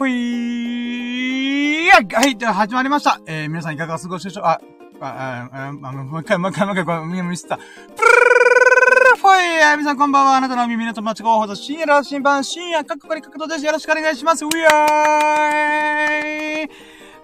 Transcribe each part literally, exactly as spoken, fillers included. ほいー、はい、始まりました。えー、皆さんいかがお過ごしでしょう。あ、あ、あ、あ、もう一回、もう一回、もう一回、耳見せた。プルほいー、皆さんこんばんは。あなたの耳の友達候補と深夜の新版、深夜、かっこかりかっことです。よろしくお願いします。ウィーイ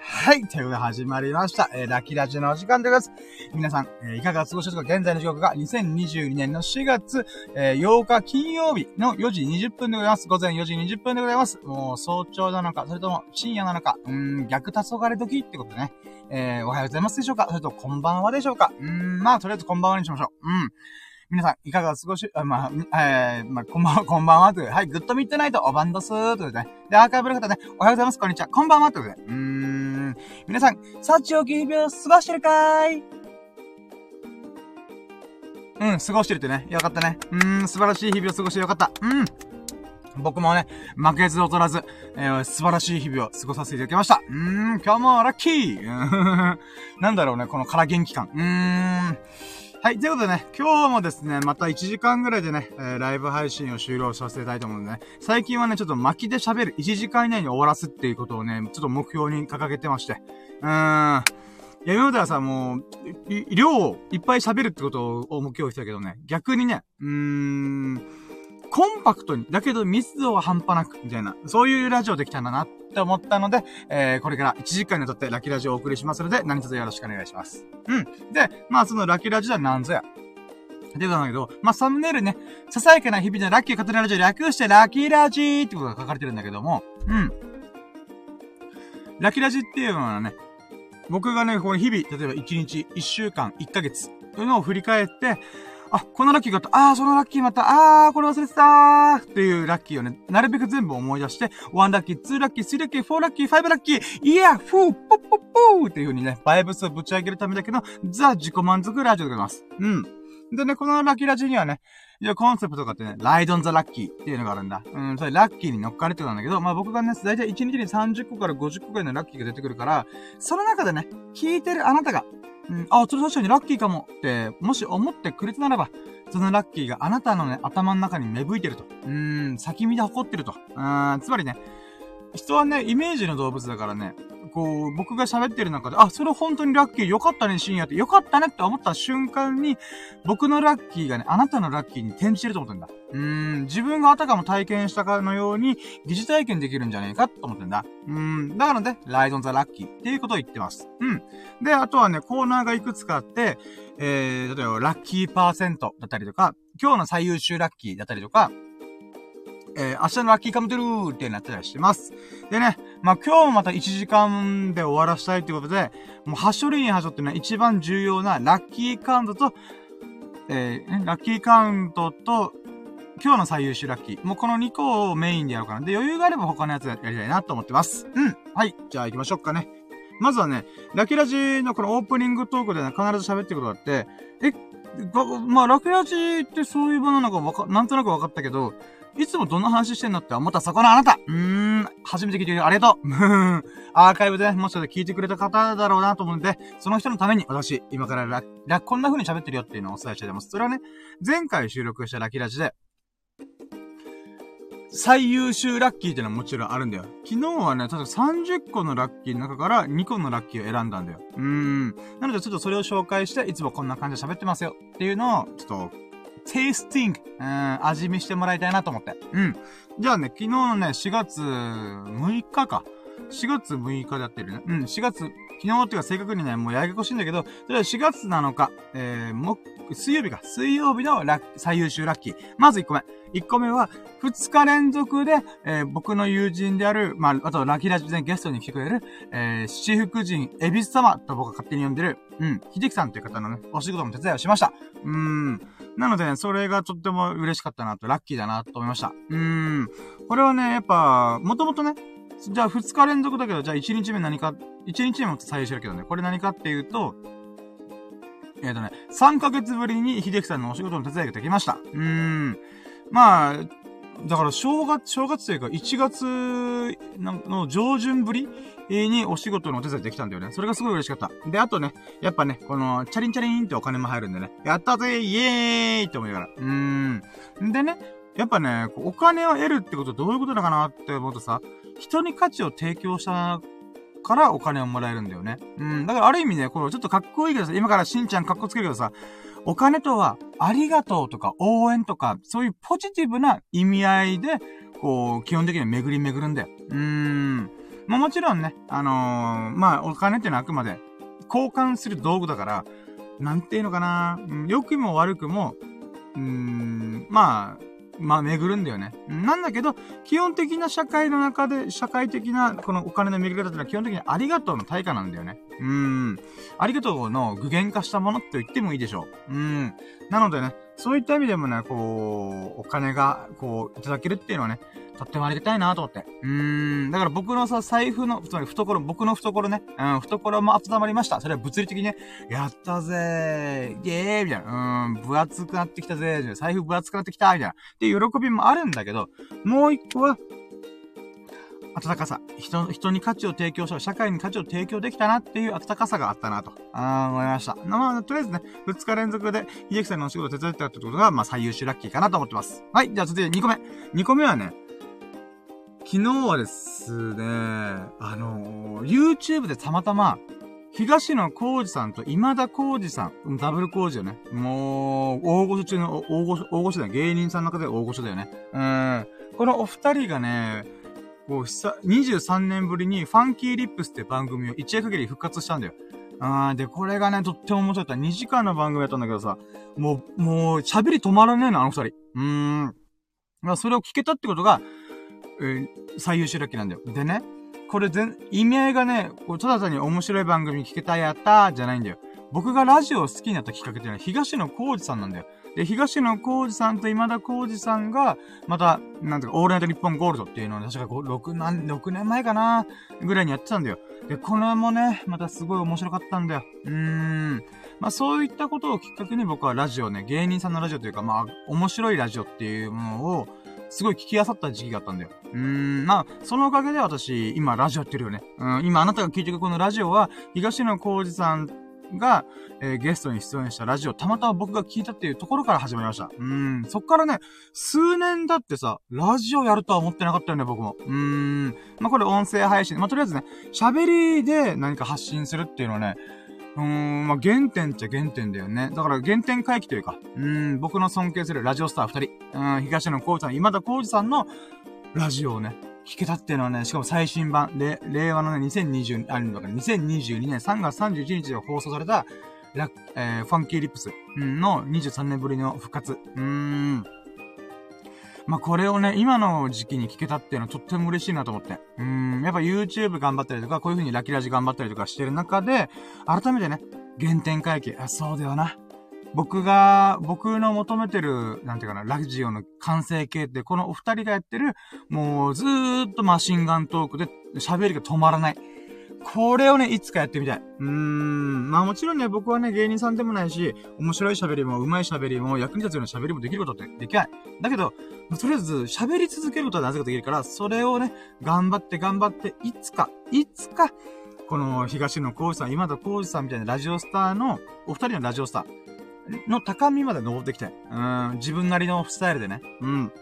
はい、ということで始まりました。えー、ラキラジのお時間でございます。皆さん、えー、いかがお過ごしですか。現在の時刻がにせんにじゅうにねんのしがつ、えー、ようか金曜日のよじにじゅっぷんでございます。午前よじにじゅっぷんでございます。もう早朝なのか、それとも深夜なのか、うーん、逆黄昏時ってことね。えー、おはようございますでしょうか。それとこんばんはでしょうか。うーん、まあとりあえずこんばんはにしましょう。うん。皆さん、いかがお過ごし、あまあ、えー、まあ、こんばんは、こんばんはという。はい、グッドミッドナイト、おばんどすーということでね。で、アーカイブの方ね、おはようございます、こんにちは、こんばんはということで。うーん。皆さん、幸よき日々を過ごしてるかーい。うん、過ごしてるってね。よかったね。うーん、素晴らしい日々を過ごしてよかった。うん。僕もね、負けず劣らず、えー、素晴らしい日々を過ごさせていただきました。うーん、今日もラッキーなんだろうね、この空元気感。うーん。はい、ということでね、今日もですね、またいちじかんぐらいでね、えー、ライブ配信を終了させたいと思うんでね、最近はね、ちょっと巻きで喋る、いちじかん以内に終わらすっていうことをね、ちょっと目標に掲げてまして。うーん。いや、今まではさ、もう、量をいっぱい喋るってことを目標にしてたけどね、逆にね、うーん、コンパクトに、だけど密度は半端なく、みたいな、そういうラジオできたんだなって思ったので、えー、これからいちじかんにとってラキラジをお送りしますので、何卒よろしくお願いします。うん。で、まあそのラキラジはなんぞや。で、なんだけど、まあサムネイルね、ささやかな日々のラッキーを語るラジオ、略してラキラジーってことが書かれてるんだけども、うん。ラキラジっていうのはね、僕がね、こう日々、例えばいちにち、いっしゅうかん、いっかげつ、というのを振り返って、あ、このラッキーがあった。ああ、そのラッキーまた。ああ、これ忘れてたー。っていうラッキーをね、なるべく全部思い出して、いちラッキー、にラッキー、さんラッキー、よんラッキー、ごラッキー、いや、ふぅ、ぽっぽっぽーっていう風にね、バイブスをぶち上げるためだけの、ザ・自己満足ラジオでございます。うん。でね、このラッキーラジにはね、いや、コンセプトがあってね、ライドン・ザ・ラッキーっていうのがあるんだ。うん、それラッキーに乗っかれてるんだけど、まあ僕がね、だいたいいちにちにさんじゅっこからごじゅっこぐらいのラッキーが出てくるから、その中でね、聞いてるあなたが、うん、あ、それ確かにラッキーかもって、もし思ってくれてならば、そのラッキーがあなたのね、頭の中に芽吹いてると。うーん、先見で誇ってると。うーん、つまりね、人はね、イメージの動物だからね、こう、僕が喋ってる中で、あ、それ本当にラッキー、よかったね、深夜って、よかったねって思った瞬間に、僕のラッキーがね、あなたのラッキーに転じてると思ってんだ。うーん、自分があたかも体験したかのように、疑似体験できるんじゃねえかと思ってんだ。うーん、だからね、ライドンザラッキーっていうことを言ってます。うん。で、あとはね、コーナーがいくつかあって、えー、例えば、ラッキーパーセントだったりとか、今日の最優秀ラッキーだったりとか、えー、明日のラッキーカムトゥルーってなってたりしてます。でね、まあ、今日もまたいちじかんで終わらしたいということで、もう、はしょりにはしょってね、一番重要なラッキーカウントと、えー、ね、ラッキーカウントと、今日の最優秀ラッキー。もうこのにこをメインでやろうかな。で、余裕があれば他のやつやりたいなと思ってます。うん。はい。じゃあ行きましょうかね。まずはね、ラキラジのこのオープニングトークでね、必ず喋ってくることがあって、え、まあ、ラキラジってそういう場なのかわか、なんとなくわかったけど、いつもどんな話してんのって思ったそこのあなた、うーん、初めて聞いてくれてありがとうアーカイブで、ね、もしかして聞いてくれた方だろうなと思うんで、その人のために私、今からラ、ラ、こんな風に喋ってるよっていうのをお伝えしています。それはね、前回収録したラキラジで、最優秀ラッキーってのはもちろんあるんだよ。昨日はね、たださんじゅっこのラッキーの中からにこのラッキーを選んだんだよ。うーん。なのでちょっとそれを紹介して、いつもこんな感じで喋ってますよっていうのを、ちょっと、テイスティング、うーん、味見してもらいたいなと思って。うん。じゃあね、昨日のね、しがつむいかか。しがつむいかでやってるね。うん、しがつ、昨日っていうか正確にね、もうややこしいんだけど、それはしがつなのか、えー、も、水曜日か。水曜日のラッ最優秀ラッキー。まずいっこめ。いっこめは、ふつか連続で、えー、僕の友人である、まあ、あとラキラジでゲストに来てくれる、えー、七福神、恵比寿様と僕が勝手に呼んでる、うん、秀樹さんという方のね、お仕事も手伝いをしました。うーん。なので、ね、それがとっても嬉しかったなと、ラッキーだなと思いました。うーん。これはね、やっぱ、もともとね、じゃあふつか連続だけど、じゃあいちにちめ何か、いちにちめも最優秀だけどね、これ何かっていうと、えっとね、さんかげつぶりに秀樹さんのお仕事の手伝いができました。うーん。まあ、だから正月、正月というかいちがつの上旬ぶりにお仕事のお手伝いできたんだよね。それがすごい嬉しかった。で、あとね、やっぱね、この、チャリンチャリンってお金も入るんでね、やったぜイエーイって思いながら。うーん。でね、やっぱね、お金を得るってことどういうことだかなって思うとさ、人に価値を提供したからお金をもらえるんだよね。うん。だからある意味ね、これちょっとかっこいいけどさ、今からしんちゃんかっこつけるけどさ、お金とはありがとうとか応援とか、そういうポジティブな意味合いで、こう、基本的には巡り巡るんだよ。うーん。まあもちろんね、あのー、まあお金ってのはあくまで交換する道具だから、なんていうのかな、うん、良くも悪くも、うーん、まあ、まあ、巡るんだよね。なんだけど、基本的な社会の中で、社会的な、このお金の巡り方ってのは基本的にありがとうの対価なんだよね。うーん。ありがとうの具現化したものって言ってもいいでしょう。うーん。なのでね、そういった意味でもね、こう、お金が、こう、いただけるっていうのはね、とってもありがたいなと思って。うーん。だから僕のさ、財布の、つまり懐、僕の懐ね、うん、懐も温まりました。それは物理的にね、やったぜー、イエーイみたいな。うーん、分厚くなってきたぜー、財布分厚くなってきたーみたいな。っていう喜びもあるんだけど、もう一個は、温かさ。人、人に価値を提供した、社会に価値を提供できたなっていう温かさがあったなと、あー思いました。まあ、とりあえずね、ふつかれんぞくで、秀樹さんのお仕事を手伝ってたってことが、まあ、最優秀ラッキーかなと思ってます。はい、じゃあ続いてにこめ。にこめはね、昨日はですね、あのー、YouTube でたまたま、東野幸治さんと今田耕司さん、ダブル耕司よね。もう、大御所中の大御所、大御所だよ。芸人さんの中で大御所だよね。うん。このお二人がね、こう、にじゅうさんねんぶりにファンキーリップスって番組を一夜限り復活したんだよ。あー、で、これがね、とっても面白かった。にじかんの番組やったんだけどさ、もう、もう、喋り止まらねえな、あの二人。うーん。だからそれを聞けたってことが、えー、最優秀ラッキーなんだよ。でね、これ全、意味合いがね、こうただ単に面白い番組聞けたやったーじゃないんだよ。僕がラジオを好きになったきっかけっていうのは東野幸治さんなんだよ。で、東野幸治さんと今田耕司さんが、また、なんていうか、オールナイトニッポンゴールドっていうのを、確かろくねんまえかなぐらいにやってたんだよ。で、これもね、またすごい面白かったんだよ。うーん。まあ、そういったことをきっかけに僕はラジオね、芸人さんのラジオというか、まあ、面白いラジオっていうものを、すごい聞き漁った時期があったんだよ。うーん。まあ、そのおかげで私、今ラジオやってるよね。うん。今あなたが聞いてるこのラジオは、東野幸治さん、が、えー、ゲストに出演したラジオ、たまたま僕が聞いたっていうところから始まりました。うーん。そっからね、数年だってさ、ラジオやるとは思ってなかったよね、僕も。うーん。まあ、これ音声配信。まあ、とりあえずね、喋りで何か発信するっていうのはね、うーん、まあ、原点っちゃ原点だよね。だから原点回帰というか、うーん、僕の尊敬するラジオスター二人、うーん、東野幸治さん、今田耕司さんのラジオをね、聞けたっていうのはね、しかも最新版、れ、令和のね、にせんにじゅう、あ、だからにせんにじゅうにねんさんがつさんじゅういちにちで放送された、ラッ、えー、ファンキーリップスのにじゅうさんねんぶりの復活。うーん。まあ、これをね、今の時期に聞けたっていうのはとっても嬉しいなと思って。うーん。やっぱ YouTube 頑張ったりとか、こういう風にラキラジ頑張ったりとかしてる中で、改めてね、原点回帰。あ、そうだよな。僕が、僕の求めてる、なんていうかな、ラジオの完成形って、このお二人がやってる、もうずーっとマシンガントークで喋りが止まらない。これをね、いつかやってみたい。うーん。まあもちろんね、僕はね、芸人さんでもないし、面白い喋りも、上手い喋りも、役に立つような喋りもできることってできない。だけど、とりあえず喋り続けることはなぜかできるから、それをね、頑張って頑張って、いつか、いつか、この東野幸治さん、今田耕司さんみたいなラジオスターの、お二人のラジオスター。の高みまで登ってきて、うん、自分なりのスタイルでね、うん。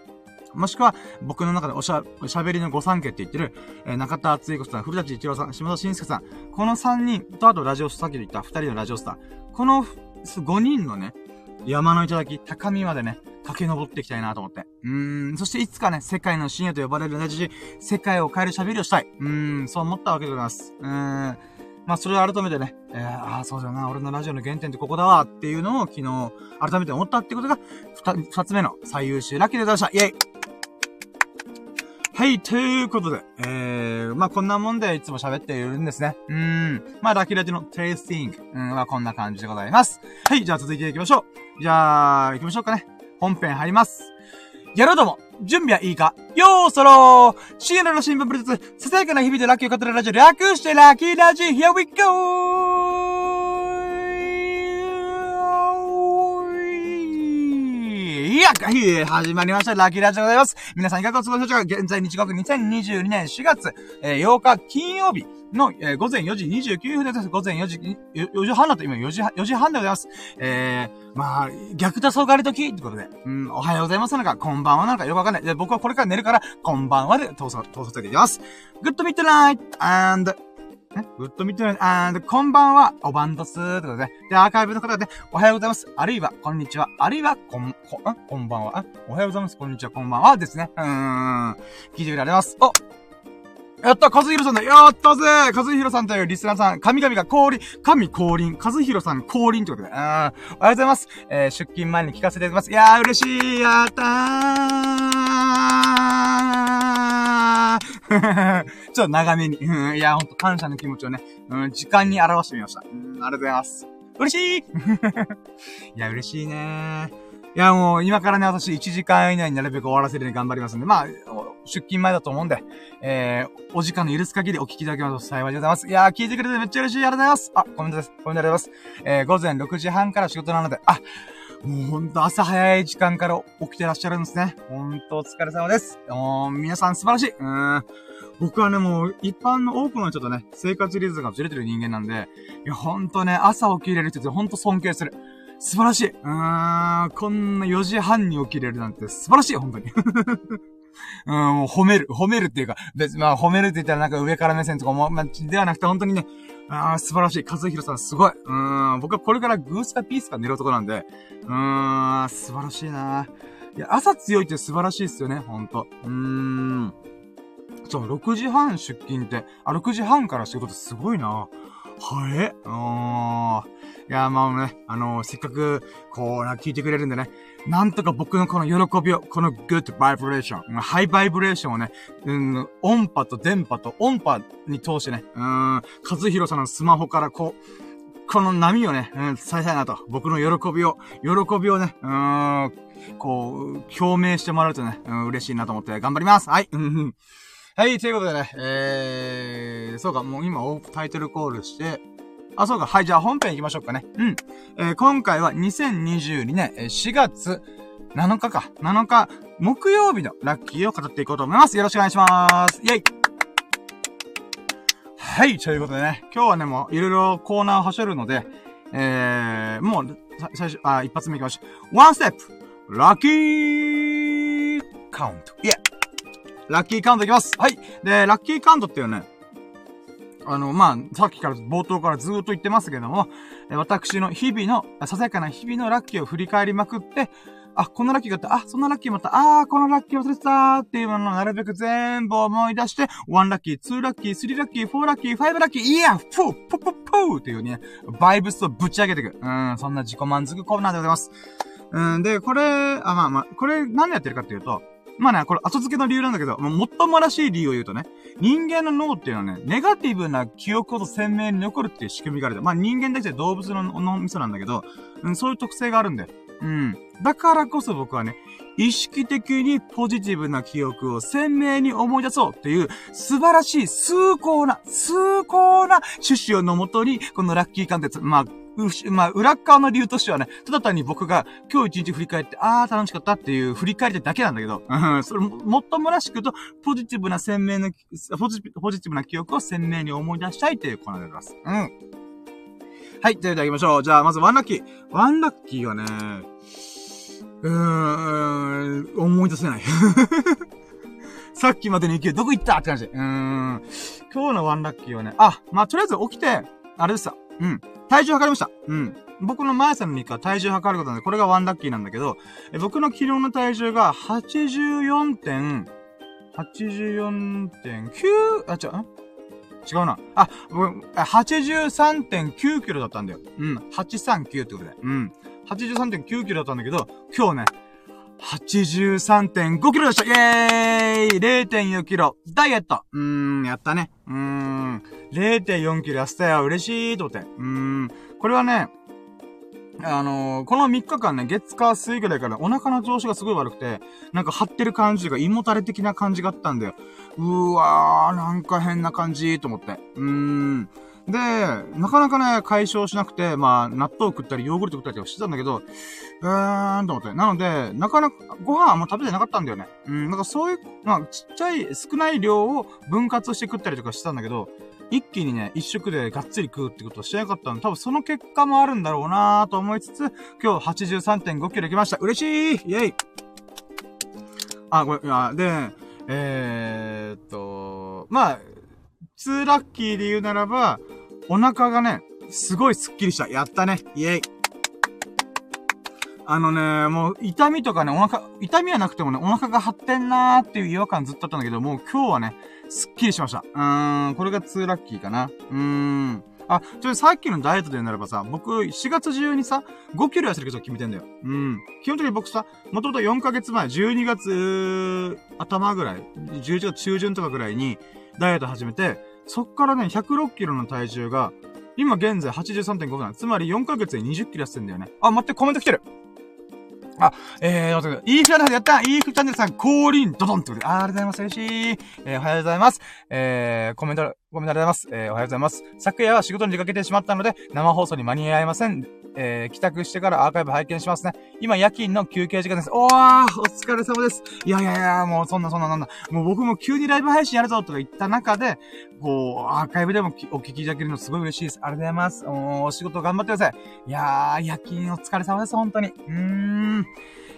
もしくは、僕の中でおしゃ、おしゃべりのご三家って言ってる、えー、中田敦彦さん、古舘一郎さん、島田紳介さん、この三人と、あとラジオスターで言った二人のラジオスター、この五人のね、山の頂き、高みまでね、駆け上っていきたいなと思って。うーん。そしていつかね、世界の深夜と呼ばれるラジオ、世界を変える喋りをしたい。うーん、そう思ったわけでございます。うーん。まあ、それを改めてね、えー、ああ、そうだよな、俺のラジオの原点ってここだわ、っていうのを昨日、改めて思ったってことが、二、二つ目の最優秀ラッキーでございました。イェイはい、ということで、えー、まあ、こんなもんでいつも喋っているんですね。うーん。まあ、ラッキーラジのテイスティング、うん、はこんな感じでございます。はい、じゃあ続いていきましょう。じゃあ、行きましょうかね。本編入ります。やろうども準備はいいかよーそろー深夜の新聞プレゼンツ、ささやかな日々でラッキーを語るラジオ、略してラッキーラジー Here we go! いや、始まりました。ラッキーラジオでございます。皆さんいかがお過ごしでしょうか。現在日刻にせんにじゅうにねんしがつ、えー、ようか金曜日の、えー、ごぜんよじにじゅうきゅうふんでございます。ごぜんよじ、よじはんだと今よじはんでございます。えー、まあ、逆だそがれときってことで、うん、おはようございますなのか、こんばんはなのかよくわかんない。で、僕はこれから寝るから、こんばんはで通さ、通させていきます。グッドミッドナイト andグッドミッドナイトアンド、こんばんは、おばんどすーってことで、ね。で、アーカイブの方で、おはようございます。あるいは、こんにちは。あるいは、こん、こ、んこんばんは。おはようございます。こんにちは。こんばんは。ですね。うーん。聞いてくれます。おやったかずひろさんだやったぜーかずひろさんというリスナーさん、神々が降臨、神降臨、かずひろさん降臨ということで、あー、おはようございます。えー、出勤前に聞かせていただきます。いやー、嬉しいやったーちょっと長めに、うん、いやー、ほんと感謝の気持ちをね、うん、時間に表してみました。うん、ありがとうございます。嬉しいいや、嬉しいねー。いや、もう、今からね、私いちじかん以内になるべく終わらせるように頑張りますんで、まあ、出勤前だと思うんで、えー、お時間の許す限りお聞きいただけますと幸いでございます。いやー、聞いてくれてめっちゃ嬉しい。ありがとうございます。あ、コメントです。コメントありがとうございます。えー、ごぜんろくじはんから仕事なので、あ、もうほんと朝早い時間から起きてらっしゃるんですね。ほんとお疲れ様です。もう、皆さん素晴らしい。うーん。僕はね、もう、一般の多くの人とね、生活リズムがずれてる人間なんで、いや、ほんとね、朝起きれる人ってほんと尊敬する。素晴らしい。うーん、こんなよじはんに起きれるなんて素晴らしい、ほんとに。うん、褒める、褒めるっていうか、別に、まあ、褒めるって言ったらなんか上から目線とかも、まあ、ではなくて、本当にね、ああ、素晴らしい。和弘さん、すごい。うん、僕はこれからグースかピースか寝る男なんで、うーん、素晴らしいな。いや、朝強いって素晴らしいっすよね、ほんと。うーん。そう、ろくじはん出勤って、あ、ろくじはんから仕事すごいな。はい、えうーん。いや、まあね、あのー、せっかく、こうな、聞いてくれるんでね、なんとか僕のこの喜びを、このグッドバイブレーション、ハイバイブレーションをね、うん、音波と電波と音波に通してね、うーん、和弘さんのスマホからこう、この波をね、うん、伝えたいなと、僕の喜びを、喜びをね、うーん、こう、表明してもらうとね、うん、嬉しいなと思って頑張ります。はい、うん。はい、ということでね、えー、そうか、もう今タイトルコールして、あ、そうか、はい、じゃあ本編行きましょうかね。うん。えー、今回はにせんにじゅうにねんしがつなのかか、なのか、木曜日のラッキーを語っていこうと思います。よろしくお願いします。イェイはい、ということでね、今日はね、もういろいろコーナーを走るので、えー、もう、最初、あ、一発目行きましょう。ワンステップラッキーカウントイェイラッキーカウントいきます。はい。で、ラッキーカウントっていうね、あの、まあ、さっきから、冒頭からずーっと言ってますけども、私の日々の、ささやかな日々のラッキーを振り返りまくって、あ、このラッキーがあった、あ、そんなラッキーもあった、あー、このラッキー忘れてたーっていうものをなるべく全部思い出して、ワンラッキー、ツーラッキー、スリーラッキー、フォーラッキー、ファイブラッキー、いや、フォー、ポッポッポーっていうね、バイブスをぶち上げていく。うん、そんな自己満足コーナーでございます。うん、で、これ、あ、まあまあ、これ、何でやってるかっていうと、まあね、これ後付けの理由なんだけど、もっともらしい理由を言うとね、人間の脳っていうのはね、ネガティブな記憶ほど鮮明に残るっていう仕組みがある。まあ人間だけで動物の脳みそなんだけど、うん、そういう特性があるんだよ。うん。だからこそ僕はね、意識的にポジティブな記憶を鮮明に思い出そうっていう素晴らしい崇高な、崇高な趣旨のもとに、このラッキーカンテンツ、まあ、うまあ、裏側の理由としてはね、ただ単に僕が今日一日振り返って、あー楽しかったっていう振り返りだけなんだけど、うん、それも、もっともらしくと、ポジティブな鮮明な、ポジ、ポジティブな記憶を鮮明に思い出したいというコーナーでございます。うん。はい、ということで行きましょう。じゃあ、まずワンラッキー。ワンラッキーはね、うーん、思い出せない。さっきまでの勢い、どこ行ったって感じ。うーん。今日のワンラッキーはね、あ、まあ、とりあえず起きて、あれでした。うん。体重測りました。うん。僕の前さんの日課は体重測ることなんで、これがワンラッキーなんだけど、え僕の昨日の体重が はちじゅうよんてんきゅう、あ、ちゃ、違うな。あ、僕、はちじゅうさんてんきゅうキロだったんだよ。うん。はちさんきゅうってことで。うん。はちじゅうさんてんきゅうキロだったんだけど、今日ね、はちじゅうさんてんごキロでした。イェーイ !れいてんよんキロ。ダイエット。うーん、やったね。うーん。れいてんよんキロ痩せたよ。嬉しいと思って。うーん。これはね、あのー、このみっかかんね、月火水ぐらいからお腹の調子がすごい悪くて、なんか張ってる感じが胃もたれ的な感じがあったんだよ。うーわー、なんか変な感じと思って。うーん。で、なかなかね、解消しなくて、まあ、納豆食ったり、ヨーグルト食ったりとかしてたんだけど、うーん、と思って。なので、なかなか、ご飯はもう食べてなかったんだよね。うん、なんかそういう、まあ、ちっちゃい、少ない量を分割して食ったりとかしてたんだけど、一気にね、一食でがっつり食うってことはしてなかったので、多分その結果もあるんだろうなぁと思いつつ、今日 はちじゅうさんてんごキロできました。嬉しいイェイあ、ごめん、あ、で、えーっと、まあ、にラッキーで言うならば、お腹がね、すごいスッキリした。やったね。イェイ。あのね、もう、痛みとかね、お腹、痛みはなくてもね、お腹が張ってんなーっていう違和感ずっとあったんだけど、もう今日はね、スッキリしました。うーん、これがにラッキーかな。うーん。あ、ちょ、さっきのダイエットで言うならばさ、僕、しがつ中にさ、ごキロ痩せることを決めてんだよ。うん。基本的に僕さ、もともとよんかげつまえ、じゅうにがつ頭ぐらい、じゅういちがつ中旬とかぐらいに、ダイエット始めて、そっからね、ひゃくろくキロの体重が、今現在 はちじゅうさんてんご なん。つまりよんかげつでにじゅっキロ痩せてんだよね。あ、待って、コメント来てるあ、えー、待ってください。イーフチャンネルやったイーフチャンネルさん、降臨、ドドンってことで。あー、ありがとうございます。嬉しい。えー、おはようございます。えー、コメント、コメントありがとうございます。えー、おはようございます。昨夜は仕事に出かけてしまったので、生放送に間に合いません。えー、帰宅してからアーカイブ拝見しますね。今、夜勤の休憩時間です。おー、お疲れ様です。いやいやいや、もうそんなそんななんだ。もう僕も急にライブ配信やるぞとか言った中で、こう、アーカイブでもお聞きいただけるのすごい嬉しいです。ありがとうございます。お仕事頑張ってください。いやー、夜勤お疲れ様です、本当に。うーん。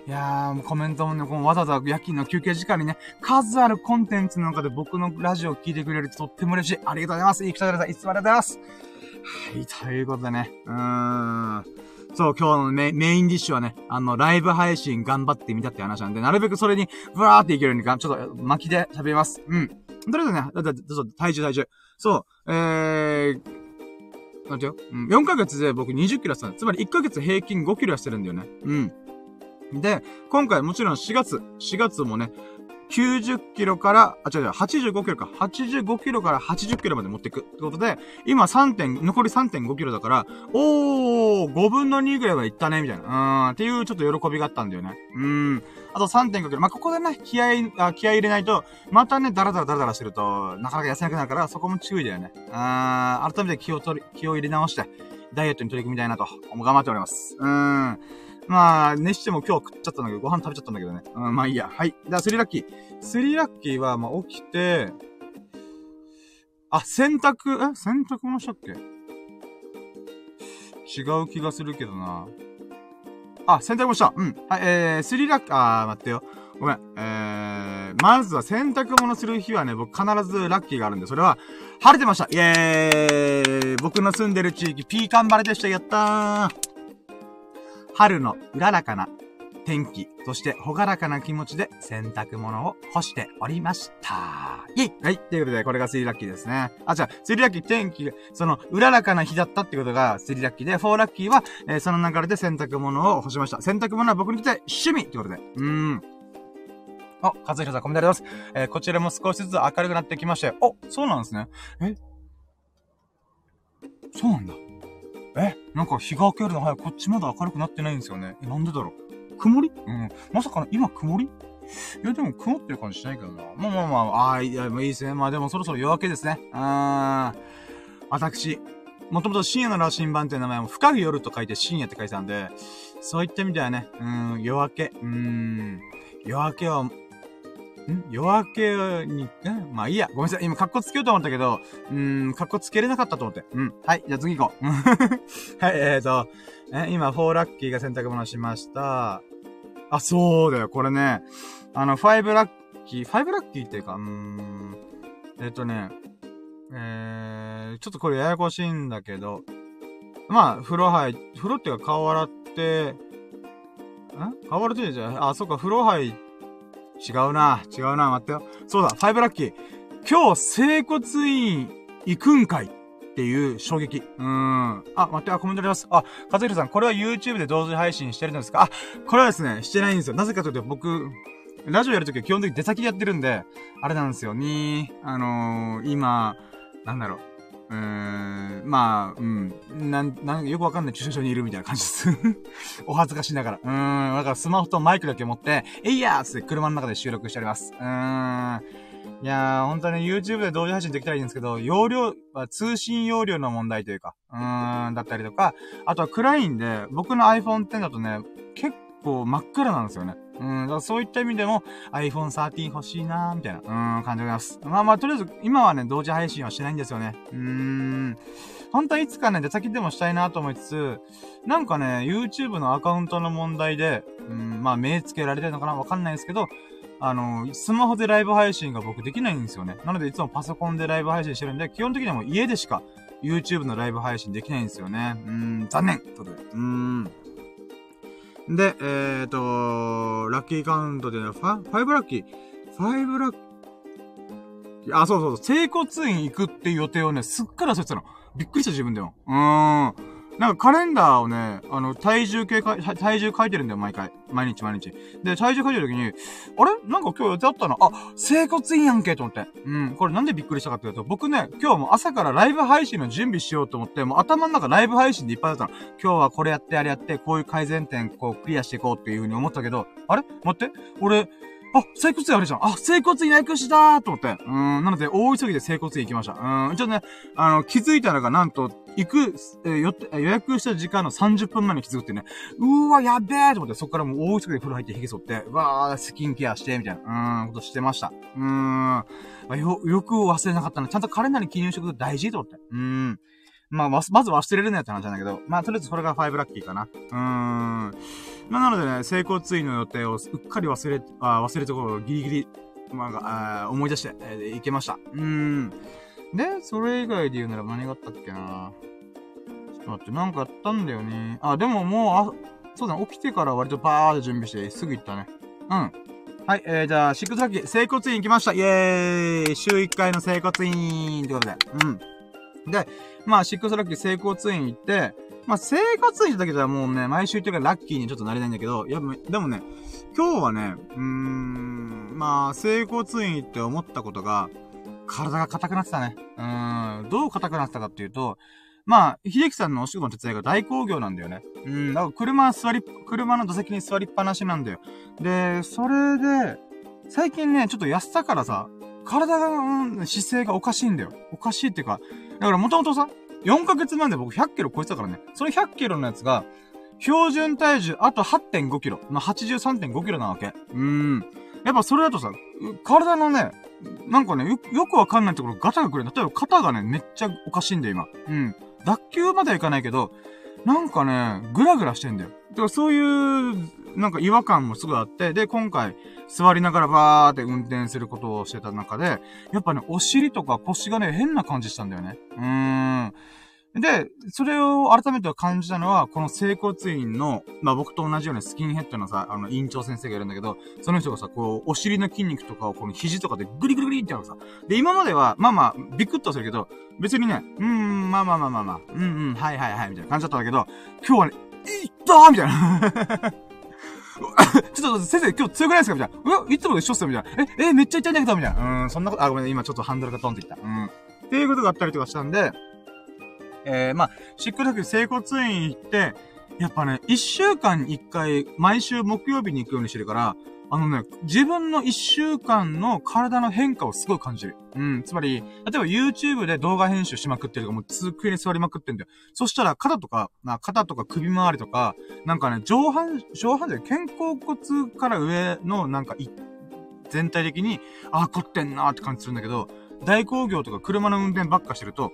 いやー、コメントもね、このわざわざ夜勤の休憩時間にね、数あるコンテンツの中で僕のラジオを聞いてくれるととっても嬉しい。ありがとうございます。いいくたださい。いつもありがとうございます。はい、ということでね。うーん。そう、今日のメインディッシュはね、あの、ライブ配信頑張ってみたって話なんで、なるべくそれに、ブワーっていけるようにか、ちょっと巻きで喋ります。うん。とりあえずね、だだだ体重体重。そう、えー、なんてよ。うん、よんかげつで僕にじゅっキロ痩せた。つまりいっかげつ平均ごキロ痩せてるんだよね。うん。で、今回もちろんしがつ、しがつもね、きゅうじゅっキロから、あ、違う違う、はちじゅうごキロか。はちじゅうごキロからはちじゅっキロまで持っていく。ってことで、今さんてん、残り さんてんごキロだから、おー、ごぶんのにぐらいはいったね、みたいな。うーん、っていうちょっと喜びがあったんだよね。うーん。あと さんてんごキロ。まあ、ここでね、気合い、あ、気合い入れないと、またね、ダラダラダラダラしてると、なかなか痩せなくなるから、そこも注意だよね。あー、改めて気を取り、気を入れ直して、ダイエットに取り組みたいなと、頑張っております。うーん。まあ、ねしても今日食っちゃったんだけど、ご飯食べちゃったんだけどね。うん、まあいいや。はい。じゃあ、スリーラッキー。スリーラッキーは、まあ起きて、あ、洗濯、え洗濯もしたっけ違う気がするけどな。あ、洗濯もした。うん。はい、えー、スリーラッキー、あー、待ってよ。ごめん。えー、まずは洗濯物する日はね、僕必ずラッキーがあるんで、それは、晴れてました。イエーイ僕の住んでる地域、ピーカン晴れでした。やったー春のうららかな天気、そしてほがらかな気持ちで洗濯物を干しておりました。イェイはい。ということで、これがスリーラッキーですね。あ、じゃあ、スリーラッキー天気、その、うららかな日だったってことがスリーラッキーで、フォーラッキーは、えー、その流れで洗濯物を干しました。洗濯物は僕にとって趣味ということで。うーん。お、和弘さんコメントありがとうございます。えー、こちらも少しずつ明るくなってきましたよ。お、そうなんですね。えそうなんだ。えなんか日が明けるの早く、こっちまだ明るくなってないんですよね。え、なんでだろう曇りうん。まさかの今曇りいや、でも曇ってる感じしないけどな。まあまあまあ、ああ、いや、もういいですね。まあでもそろそろ夜明けですね。あー。私、もともと深夜の羅針盤っていう名前も深い夜と書いて深夜って書いてたんで、そういった意味ではね、うーん、夜明け。うーん、夜明けは、ん夜明けに、んまあいいや。ごめんなさい。今、カッコつけようと思ったけど、うーん、カッコつけれなかったと思って。うん。はい。じゃあ次行こう。はい、えーと、え、今、よんラッキーが洗濯物しました。あ、そうだよ。これね、あの、ごラッキー、ごラッキーっていうか、うーん、えーとね、えー、ちょっとこれややこしいんだけど、まあ、風呂入、風呂っていうか顔洗って、ん顔洗ってんじゃん。あ、そっか、風呂入って、違うな違うな待ってよ。そうだ、ごラッキー。今日、整骨院行くんかいっていう衝撃。うーん。あ、待って、あ、コメントあります。あ、和弘さん、これは YouTube で同時配信してるんですか？あ、これはですね、してないんですよ。なぜかというと、僕、ラジオやるときは基本的に出先でやってるんで、あれなんですよね。あのー、今、なんだろう。うーん、まあ、うん。なん、なん、よくわかんない駐車場にいるみたいな感じです。お恥ずかしながら。うーん。だからスマホとマイクだけ持って、えいやーって車の中で収録しております。うーん。いやー、本当に YouTube で同時配信できたらいいんですけど、容量は通信容量の問題というか、うーん、だったりとか、あとは暗いんで、僕の アイフォンテン だとね、結構真っ暗なんですよね。うん、だからそういった意味でも アイフォンサーティーン 欲しいなー、みたいな、うーん、感じがあります。まあまあ、とりあえず、今はね、同時配信はしないんですよね。うーん。本当はいつかね、出先でもしたいなと思いつつ、なんかね、YouTube のアカウントの問題で、うん、まあ、目つけられてるのかなわかんないですけど、あの、スマホでライブ配信が僕できないんですよね。なので、いつもパソコンでライブ配信してるんで、基本的にはもう家でしか YouTube のライブ配信できないんですよね。うーん、残念ということで。うーん。で、えーと、ラッキーカウントで、ファ、ファイブラッキー、ファイブラッキー、あ、そうそうそう、整骨院行くっていう予定をね、すっから忘れてたの。びっくりした自分でも。うーん。なんかカレンダーをね、あの、体重計か、体重書いてるんだよ、毎回。毎日毎日。で、体重書いてるときに、あれなんか今日予定あったな。あ、整骨院やんけと思って。うん。これなんでびっくりしたかっていうと、僕ね、今日も朝からライブ配信の準備しようと思って、もう頭の中ライブ配信でいっぱいだったの。今日はこれやって、あれやって、こういう改善点、こう、クリアしていこうっていう風に思ったけど、あれ待って、俺、あ、整骨院あるじゃん。あ、整骨院予約したーと思って。うーん、なので、大急ぎで整骨院行きました。うーん、ちょっとね、あの、気づいたのが、なんと、行く、えー、よって、予約した時間のさんじゅっぷんまえに気づくってね、うーわ、やべーと思って、そっからもう大急ぎで風呂入って髭剃って、わー、スキンケアして、みたいな、うーん、ことしてました。うーん、まあ、よ、よく忘れなかったの。ちゃんとカレンダーに記入しておくこと大事と思って。うーん。まあ、まず忘れるなよって話なんだけど、まあ、とりあえずそれがファイブラッキーかな。うーん。まあ、なのでね、整骨院の予定をうっかり忘れ、あ忘れるところをギリギリ、まあ、あ思い出して、えー、行けました。うーん。で、それ以外で言うなら何があったっけな。ちょっと待って、なんかあったんだよね。あ、でももう、あ、そうだね、起きてから割とバーって準備して、すぐ行ったね。うん。はい、えー、じゃあ、シックスラッキー、整骨院行きました。イェーイ、週いっかいの整骨院ってことで。うん。で、まあ、シックスラッキー整骨院行って、まあ、整骨院行ったけどはもうね、毎週というかラッキーにちょっとなれないんだけど、やっぱ、でもね、今日はね、うーん、まあ、整骨院行って思ったことが、体が硬くなってたね。うーん、どう硬くなってたかっていうと、まあ、秀樹さんのお仕事の手伝いが大工業なんだよね。うん、だから車座り、車の座席に座りっぱなしなんだよ。で、それで、最近ね、ちょっと痩せたからさ、体が、うん、姿勢がおかしいんだよ。おかしいっていうか、だからもともとさ、よんかげつまえで僕ひゃっキロ超えてたからね。そのひゃっキロのやつが、標準体重、あと はってんごキロ。まあ、はちじゅうさんてんごキロなわけ。うーん。やっぱそれだとさ、体のね、なんかね、よ、よくわかんないところガタがくるんだ。例えば肩がね、めっちゃおかしいんだよ、今。うん。脱臼まではいかないけど、なんかね、グラグラしてんだよ。だからそういう、なんか違和感もすごいあって、で、今回、座りながらバーって運転することをしてた中で、やっぱね、お尻とか腰がね、変な感じしたんだよね。うーん。で、それを改めて感じたのは、この整骨院の、まあ僕と同じようにスキンヘッドのさ、あの、院長先生がいるんだけど、その人がさ、こう、お尻の筋肉とかを、この肘とかでグリグリグリってやるさ。で、今までは、まあまあ、ビクッとするけど、別にね、うーん、まあまあまあまあまあ、うんうん、はいはいはい、みたいな感じだったんだけど、今日はね、いったーみたいな。ちょっと先生今日強くないですかみたいな。うわ、いつもと一緒っすよみたいな。え、え、めっちゃ痛いんだけどみたいな。うん、そんなこと、あ、ごめんね、今ちょっとハンドルが飛んできた。うん。っていうことがあったりとかしたんで、えー、まあ、シックラッキー整骨院行って、やっぱね、一週間に一回、毎週木曜日に行くようにしてるから、あのね、自分の一週間の体の変化をすごい感じる。うん、つまり、例えば YouTube で動画編集しまくってるとか、もう机に座りまくってんだよ。そしたら肩とか、まあ、肩とか首回りとか、なんかね、上半、上半身、肩甲骨から上のなんかい、全体的に、ああ、凝ってんなーって感じするんだけど、大工業とか車の運転ばっかしてると、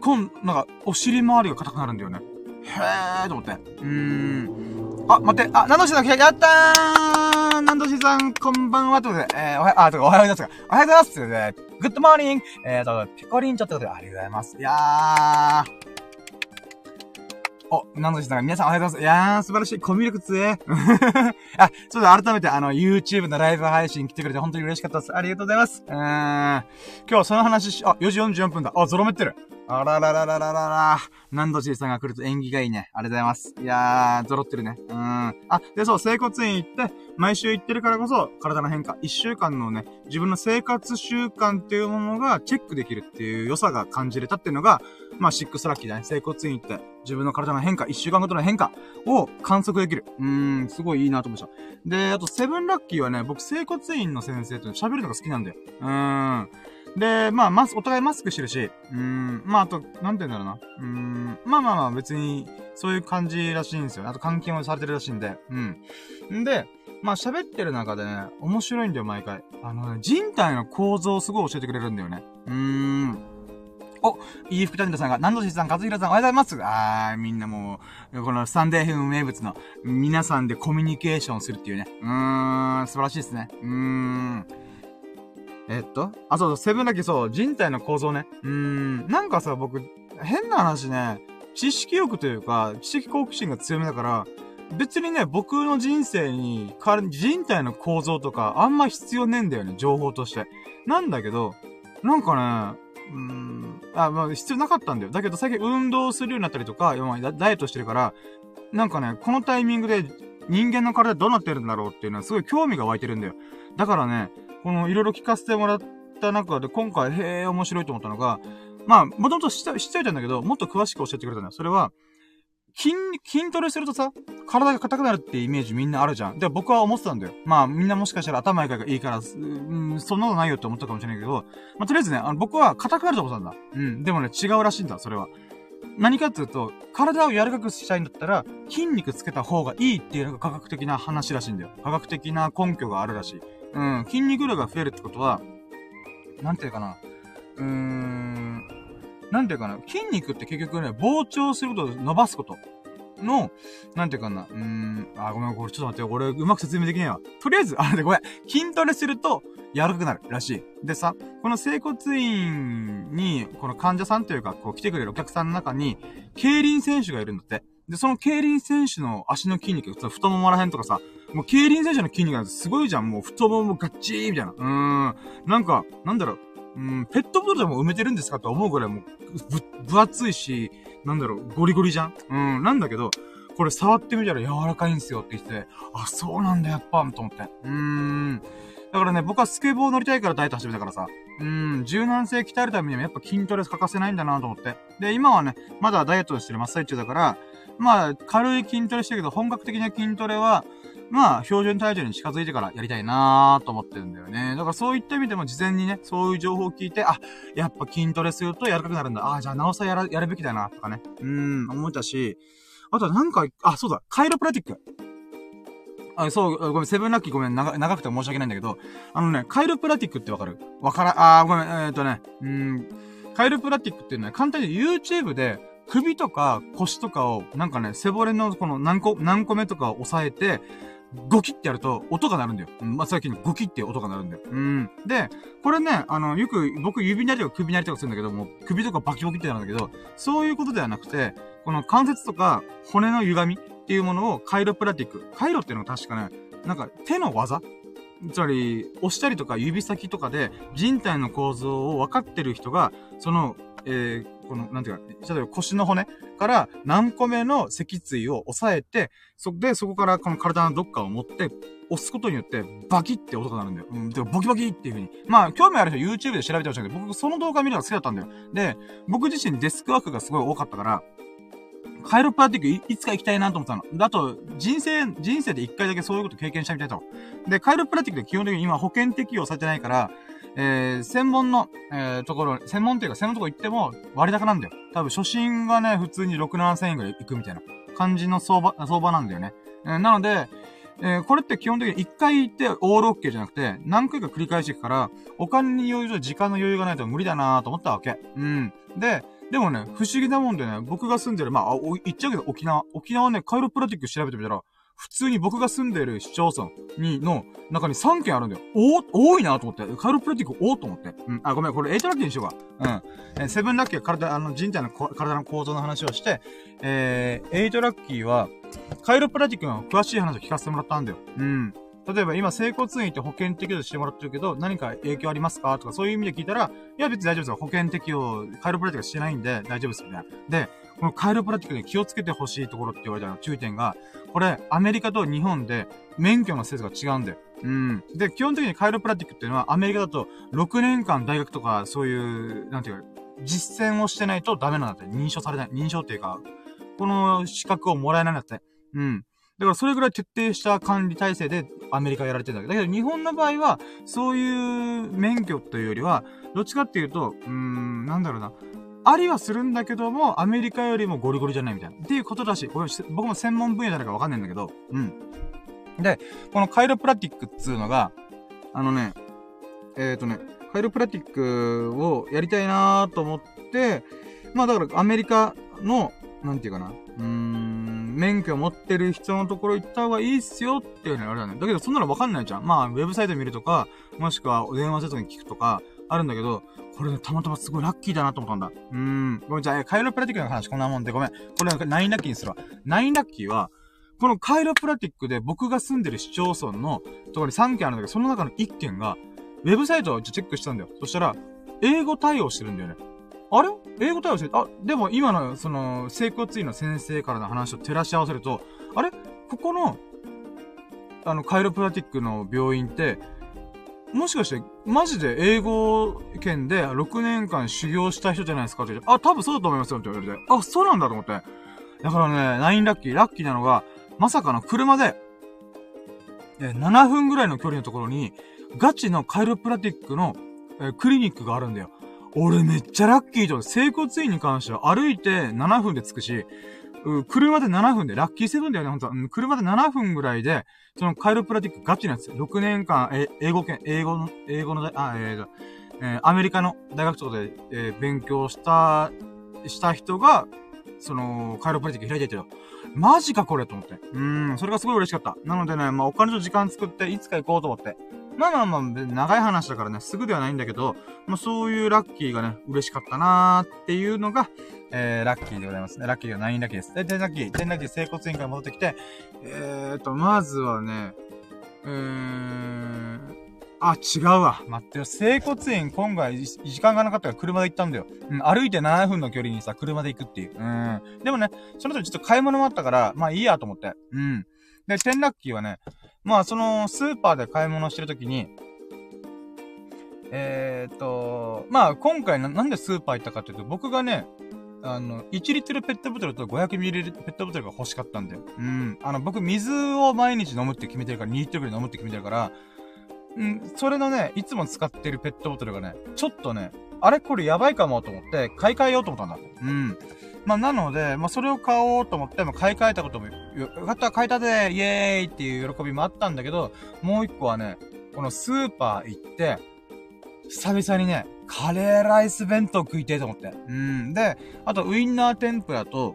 こん、なんか、お尻周りが硬くなるんだよね。へーと思って。うーん。あ、待って、あ、ナンドシーさん来た、やったーナンドシーさん、こんばんはってことで、えー、おはよう、あ、とか、おはようございます。おはようございますってね、グッドモーニングえーと、ピコリンチョってことで、ありがとうございます。いやー。お、ナンドシーさん、皆さんおはようございます。いやー、素晴らしい。コミュ力強え。あ、そうだ、改めて、あの、YouTube のライブ配信来てくれて、本当に嬉しかったです。ありがとうございます。うーん。今日はその話し、あ、よじよんじゅうよんぷんだ。あ、ゾロめってる。あららららららら。何度 G さんが来ると縁起がいいね。ありがとうございます。いやー、ゾロってるね。うーん。あ、で、そう、整骨院行って、毎週行ってるからこそ、体の変化、一週間のね、自分の生活習慣っていうものがチェックできるっていう良さが感じれたっていうのが、まあ、ろくラッキーだね。整骨院行って、自分の体の変化、いっしゅうかんごとの変化を観測できる。うーん、すごいいいなと思いました。で、あと、ななラッキーはね、僕、整骨院の先生と喋るのが好きなんだよ。うーん。で、まあ、マス、お互いマスクしてるし、うーん、まあ、あと、なんて言うんだろうな。うーん、まあまあまあ、別に、そういう感じらしいんですよ。あと、監禁をされてるらしいんで、うん。んで、まあ、喋ってる中でね、面白いんだよ、毎回。あのね、人体の構造をすごい教えてくれるんだよね。うーん。お、いい福田さんが、南戸市さん、和弘さん、おはようございます。あー、みんなもう、このスタンドエフエム名物の、皆さんでコミュニケーションするっていうね。うーん、素晴らしいですね。うーん。えっと、あ、そうそう、セブンだけそう、人体の構造ね。うーん、なんかさ、僕、変な話ね、知識欲というか、知識好奇心が強めだから、別にね、僕の人生に、人体の構造とか、あんま必要ねえんだよね、情報として。なんだけど、なんかね、うーん。あ、まあ、必要なかったんだよ。だけど、最近運動するようになったりとか、今、ダイエットしてるから、なんかね、このタイミングで人間の体どうなってるんだろうっていうのは、すごい興味が湧いてるんだよ。だからね、この、いろいろ聞かせてもらった中で、今回、へえ、面白いと思ったのが、まあ、もともと知っちゃいたんだけど、もっと詳しく教えてくれたんだよ。それは、筋、筋トレするとさ、体が硬くなるってイメージみんなあるじゃん。で、僕は思ってたんだよ。まあ、みんなもしかしたら頭がいいから、うん、そんなことないよって思ったかもしれないけど、まあ、とりあえずね、あの、僕は硬くなると思ったんだ。うん。でもね、違うらしいんだ、それは。何かっていうと、体を柔らかくしたいんだったら、筋肉つけた方がいいっていうのが科学的な話らしいんだよ。科学的な根拠があるらしい。うん、筋肉量が増えるってことは、なんていうかな。うーん。なんていうかな、筋肉って結局ね、膨張すること、伸ばすことの、なんていうかな、うーん、あ、ごめん、これちょっと待って、俺うまく説明できねえわ。とりあえず、あれでごめん、筋トレすると、柔らかくなるらしい。でさ、この整骨院に、この患者さんというか、こう来てくれるお客さんの中に、競輪選手がいるんだって。で、その競輪選手の足の筋肉、太ももらへんとかさ、もう競輪選手の筋肉なんてすごいじゃん、もう太ももガッチーみたいな。うーん、なんか、なんだろう、うん、ペットボトルでも埋めてるんですかって思うぐらいもう、ぶ、分厚いし、なんだろう、ゴリゴリじゃん？うん、なんだけど、これ触ってみたら柔らかいんですよって言って、あ、そうなんだ、やっぱ、と思って。うーん。だからね、僕はスケボー乗りたいからダイエット始めたからさ、うーん、柔軟性鍛えるためにもやっぱ筋トレ欠かせないんだなと思って。で、今はね、まだダイエットしてる真っ最中だから、まあ、軽い筋トレしてるけど、本格的な筋トレは、まあ、標準体重に近づいてからやりたいなーと思ってるんだよね。だからそういった意味でも事前にね、そういう情報を聞いて、あ、やっぱ筋トレすると柔らかくなるんだ。あ、じゃあなおさらやら、やるべきだな、とかね。うーん、思ったし、あとはなんか、あ、そうだ、カイロプラティック。あ、そう、ごめん、セブンラッキーごめん、長、長くて申し訳ないんだけど、あのね、カイロプラティックってわかる？わから、あー、ごめん、えー、っとね、うーん、カイロプラティックっていうのは簡単に YouTube で、首とか腰とかを、なんかね、背骨のこの何個、何個目とかを押さえて、ゴキってやると音が鳴るんだよ。まあ、最近ゴキって音が鳴るんだよ。うん。で、これね、あの、よく僕指なりとか首なりとかするんだけども、首とかバキバキってなるんだけど、そういうことではなくて、この関節とか骨の歪みっていうものをカイロプラティック。カイロっていうのは確かね、なんか手の技？つまり、押したりとか指先とかで人体の構造を分かってる人が、その、えー、この、なんていうか、例えば腰の骨から何個目の脊椎を押さえて、そ、で、そこからこの体のどっかを持って、押すことによって、バキって音が鳴るんだよ。うん、でもボキボキっていう風に。まあ、興味ある人は YouTube で調べてましたけど、僕その動画見るのが好きだったんだよ。で、僕自身デスクワークがすごい多かったから、カイロプラティック い, いつか行きたいなと思ったの。だと、人生、人生で一回だけそういうこと経験したみたいだと。で、カイロプラティックで基本的に今保険適用されてないから、えー、専門の、えー、ところ、専門っていうか専門のところ行っても割高なんだよ。多分初心がね、普通にろく、ななせんえんぐらい行くみたいな感じの相場、相場なんだよね。えー、なので、えー、これって基本的に一回行ってオールオッケーじゃなくて、何回か繰り返していくから、お金に余裕と時間の余裕がないと無理だなぁと思ったわけ。うん。で、でもね、不思議なもんでね、僕が住んでる、まあ、言っちゃうけど沖縄、沖縄ね、カイロプラティック調べてみたら、普通に僕が住んでる市町村に、の中にさんけんあるんだよ。おー、多いなと思って。カイロプラティック多と思って。うん。あ、ごめん、これはちラッキーにしようか。うん。えー、ななラッキーは体、あの、人体の体の構造の話をして、えー、はちラッキーは、カイロプラティックの詳しい話を聞かせてもらったんだよ。うん。例えば今、整骨院って保険適用してもらってるけど、何か影響ありますかとか、そういう意味で聞いたら、いや別に大丈夫ですよ。保険適用、カイロプラティックしてないんで大丈夫ですよね。で、このカイロプラティックで気をつけてほしいところって言われたの注意点が、これ、アメリカと日本で免許の制度が違うんだよ。うん。で、基本的にカイロプラティックっていうのは、アメリカだとろくねんかん大学とか、そういう、なんていうか、実践をしてないとダメなんだって。認証されない。認証っていうか、この資格をもらえないんだって。うん。だからそれぐらい徹底した管理体制でアメリカやられてるんだけど、だけど日本の場合は、そういう免許というよりは、どっちかっていうと、うーん、なんだろうな。ありはするんだけども、アメリカよりもゴリゴリじゃないみたいな。っていうことだし、これ僕も専門分野だからわかんないんだけど、うん。で、このカイロプラティックっつうのが、あのね、えっとね、カイロプラティックをやりたいなーと思って、まあだからアメリカの、なんていうかな、うーん、免許を持ってる人のところ行った方がいいっすよっていうのはあれだね。だけどそんなのわかんないじゃん。まあ、ウェブサイト見るとか、もしくは電話するときに聞くとか、あるんだけど、これね、たまたますごいラッキーだなと思ったんだ。うーん。ごめん、じゃあ、カイロプラティックの話、こんなもんでごめん。これなんかナインラッキーにするわ。ナインラッキーは、このカイロプラティックで僕が住んでる市町村のところにさんけんあるんだけど、その中のいっけんが、ウェブサイトをチェックしたんだよ。そしたら、英語対応してるんだよね。あれ英語対応してる。あ、でも今の、その、整骨院の先生からの話を照らし合わせると、あれここの、あの、カイロプラティックの病院って、もしかして、マジで英語圏でろくねんかん修行した人じゃないですかって言って、あ、多分そうだと思いますよって言われて、あ、そうなんだと思って。だからね、ナインラッキー、ラッキーなのが、まさかの車で、え、ななふんぐらいの距離のところに、ガチのカイロプラティックの、え、クリニックがあるんだよ。俺めっちゃラッキーと思って、整骨院に関しては歩いてななふんで着くし、車でななふんで、ラッキーセブンだよね、ほんとは。車でななふんぐらいで、そのカイロプラティックガチなやつ。ろくねんかん、え、英語圏、英語の、英語の、あ、えー、えー、アメリカの大学とかで、えー、勉強した、した人が、その、カイロプラティック開いてるよ。マジかこれと思って。うーん、それがすごい嬉しかった。なのでね、まあ、お金と時間作って、いつか行こうと思って。まあまあまあ、長い話だからね、すぐではないんだけど、まあそういうラッキーがね、嬉しかったなーっていうのが、えー、ラッキーでございますね。ラッキーがきゅうラッキーです。で、じゅうラッキー、じゅうラッキー、整骨院から戻ってきて、えーと、まずはね、えー、あ、違うわ。待ってよ。整骨院、今回、時間がなかったから車で行ったんだよ。うん、歩いてななふんの距離にさ、車で行くっていう。うん。でもね、その時ちょっと買い物もあったから、まあいいやと思って。うん。で、じゅうラッキーはね、まあ、その、スーパーで買い物してるときに、えーと、まあ、今回な、なんでスーパー行ったかっていうと、僕がね、あの、いちリットルペットボトルと ごひゃくミリリットル ペットボトルが欲しかったんだよ。うん。あの、僕、水を毎日飲むって決めてるから、にリットルぐらい飲むって決めてるから、うん、それのね、いつも使ってるペットボトルがね、ちょっとね、あれこれやばいかもと思って、買い替えようと思ったんだ。うん。まあ、なので、まあ、それを買おうと思って、まあ、買い替えたことも、よかった、買えたで、イエーイっていう喜びもあったんだけど、もう一個はね、このスーパー行って、久々にね、カレーライス弁当食いてえと思って。うん。で、あと、ウインナー天ぷらと、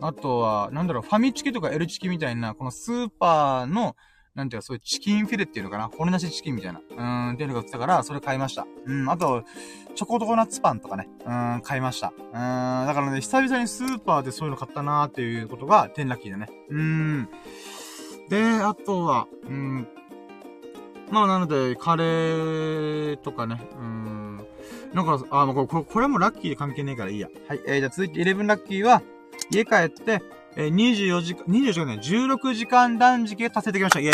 あとは、なんだろう、ファミチキとかエルチキみたいな、このスーパーの、なんていうか、そういうチキンフィレっていうのかな、骨なしチキンみたいな。うーん、っていうのが売ってたから、それ買いました。うん、あと、チョココナッツパンとかね、うーん、買いました。うーん、だからね、久々にスーパーでそういうの買ったなーっていうことが、じゅうラッキーだね。うーん。で、あとは、うん。まあ、なので、カレーとかね、うーん。なんか、あ、もうこれ、これもラッキーで関係ねえからいいや。はい、えー、じゃあ続いてじゅういちラッキーは、家帰って、えー、にじゅうよじかん、にじゅうよじかんね、じゅうろくじかん断食達成できました。イエ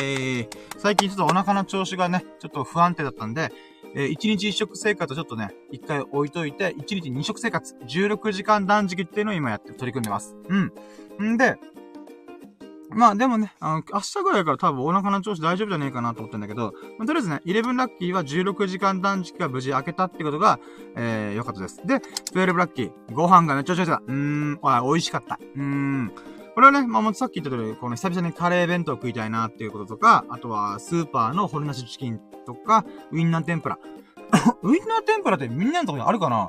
ーイ。最近ちょっとお腹の調子がね、ちょっと不安定だったんで、えー、いちにちいっしょく生活をちょっとね、いっかい置いといて、いちにちにしょく生活、じゅうろくじかん断食っていうのを今やって取り組んでます。うん。んで、まあでもね、あの、明日ぐらいから多分お腹の調子大丈夫じゃねえかなと思ってんだけど、まあ、とりあえずね、じゅういちラッキーはじゅうろくじかん断食が無事開けたってことが、えー、良かったです。で、じゅうにラッキー、ご飯がめっちゃ美味しかった。うーん、美味しかった。うーん。これはね、まあ、もうさっき言った通り、この久々にカレー弁当食いたいなっていうこととか、あとはスーパーの骨なしチキンとか、ウインナー天ぷら。ウインナー天ぷらってみんなのところにあるかな？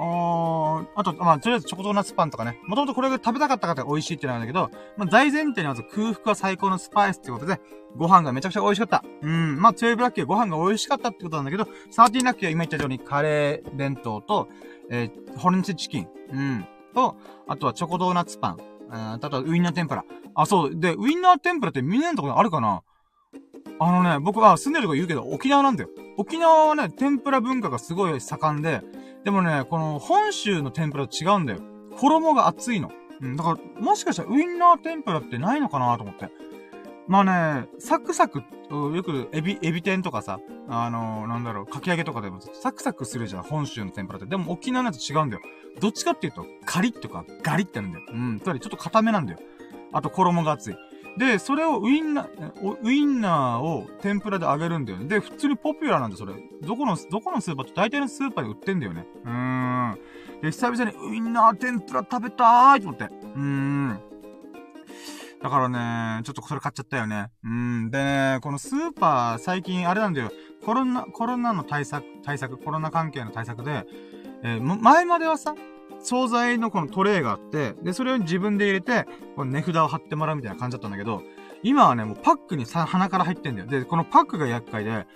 あー、あと、まあ、とりあえずチョコドーナツパンとかね。もともとこれが食べたかった方が美味しいってなんだけど、まあ、大前提にまず空腹は最高のスパイスってことで、ご飯がめちゃくちゃ美味しかった。うん。まあ、じゅうにラッキーはご飯が美味しかったってことなんだけど、じゅうさんラッキーは今言ったようにカレー弁当と、えー、ホルンチチキン。うん。と、あとはチョコドーナツパン。あとはウインナー天ぷら。あ、そう。で、ウインナー天ぷらってみんなのところにあるかな？あのね、僕は住んでるとこ言うけど、沖縄なんだよ。沖縄はね、天ぷら文化がすごい盛んで、でもね、この本州の天ぷらと違うんだよ。衣が厚いの。うん、だから、もしかしたらウインナー天ぷらってないのかなと思って。まあね、サクサク、よくエビ、エビ天とかさ、あのー、なんだろう、かき揚げとかでもサクサクするじゃん、本州の天ぷらって。でも沖縄のやつ違うんだよ。どっちかっていうと、カリッとかガリッってなんだよ。うん、つまりちょっと固めなんだよ。あと衣が厚い。で、それをウインナー、ウインナーを天ぷらで揚げるんだよね。で、普通にポピュラーなんだよ、それ。どこの、どこのスーパーって大体のスーパーで売ってんだよね。うーん。で、久々にウインナー天ぷら食べたーいと思って。うーん。だからね、ちょっとそれ買っちゃったよね。うん。でね、このスーパー、最近あれなんだよ。コロナ、コロナの対策、対策、コロナ関係の対策で、えー、前まではさ、惣菜のこのトレイがあって、で、それを自分で入れて、この値札を貼ってもらうみたいな感じだったんだけど、今はね、もうパックにさ、鼻から入ってんだよ。で、このパックが厄介で、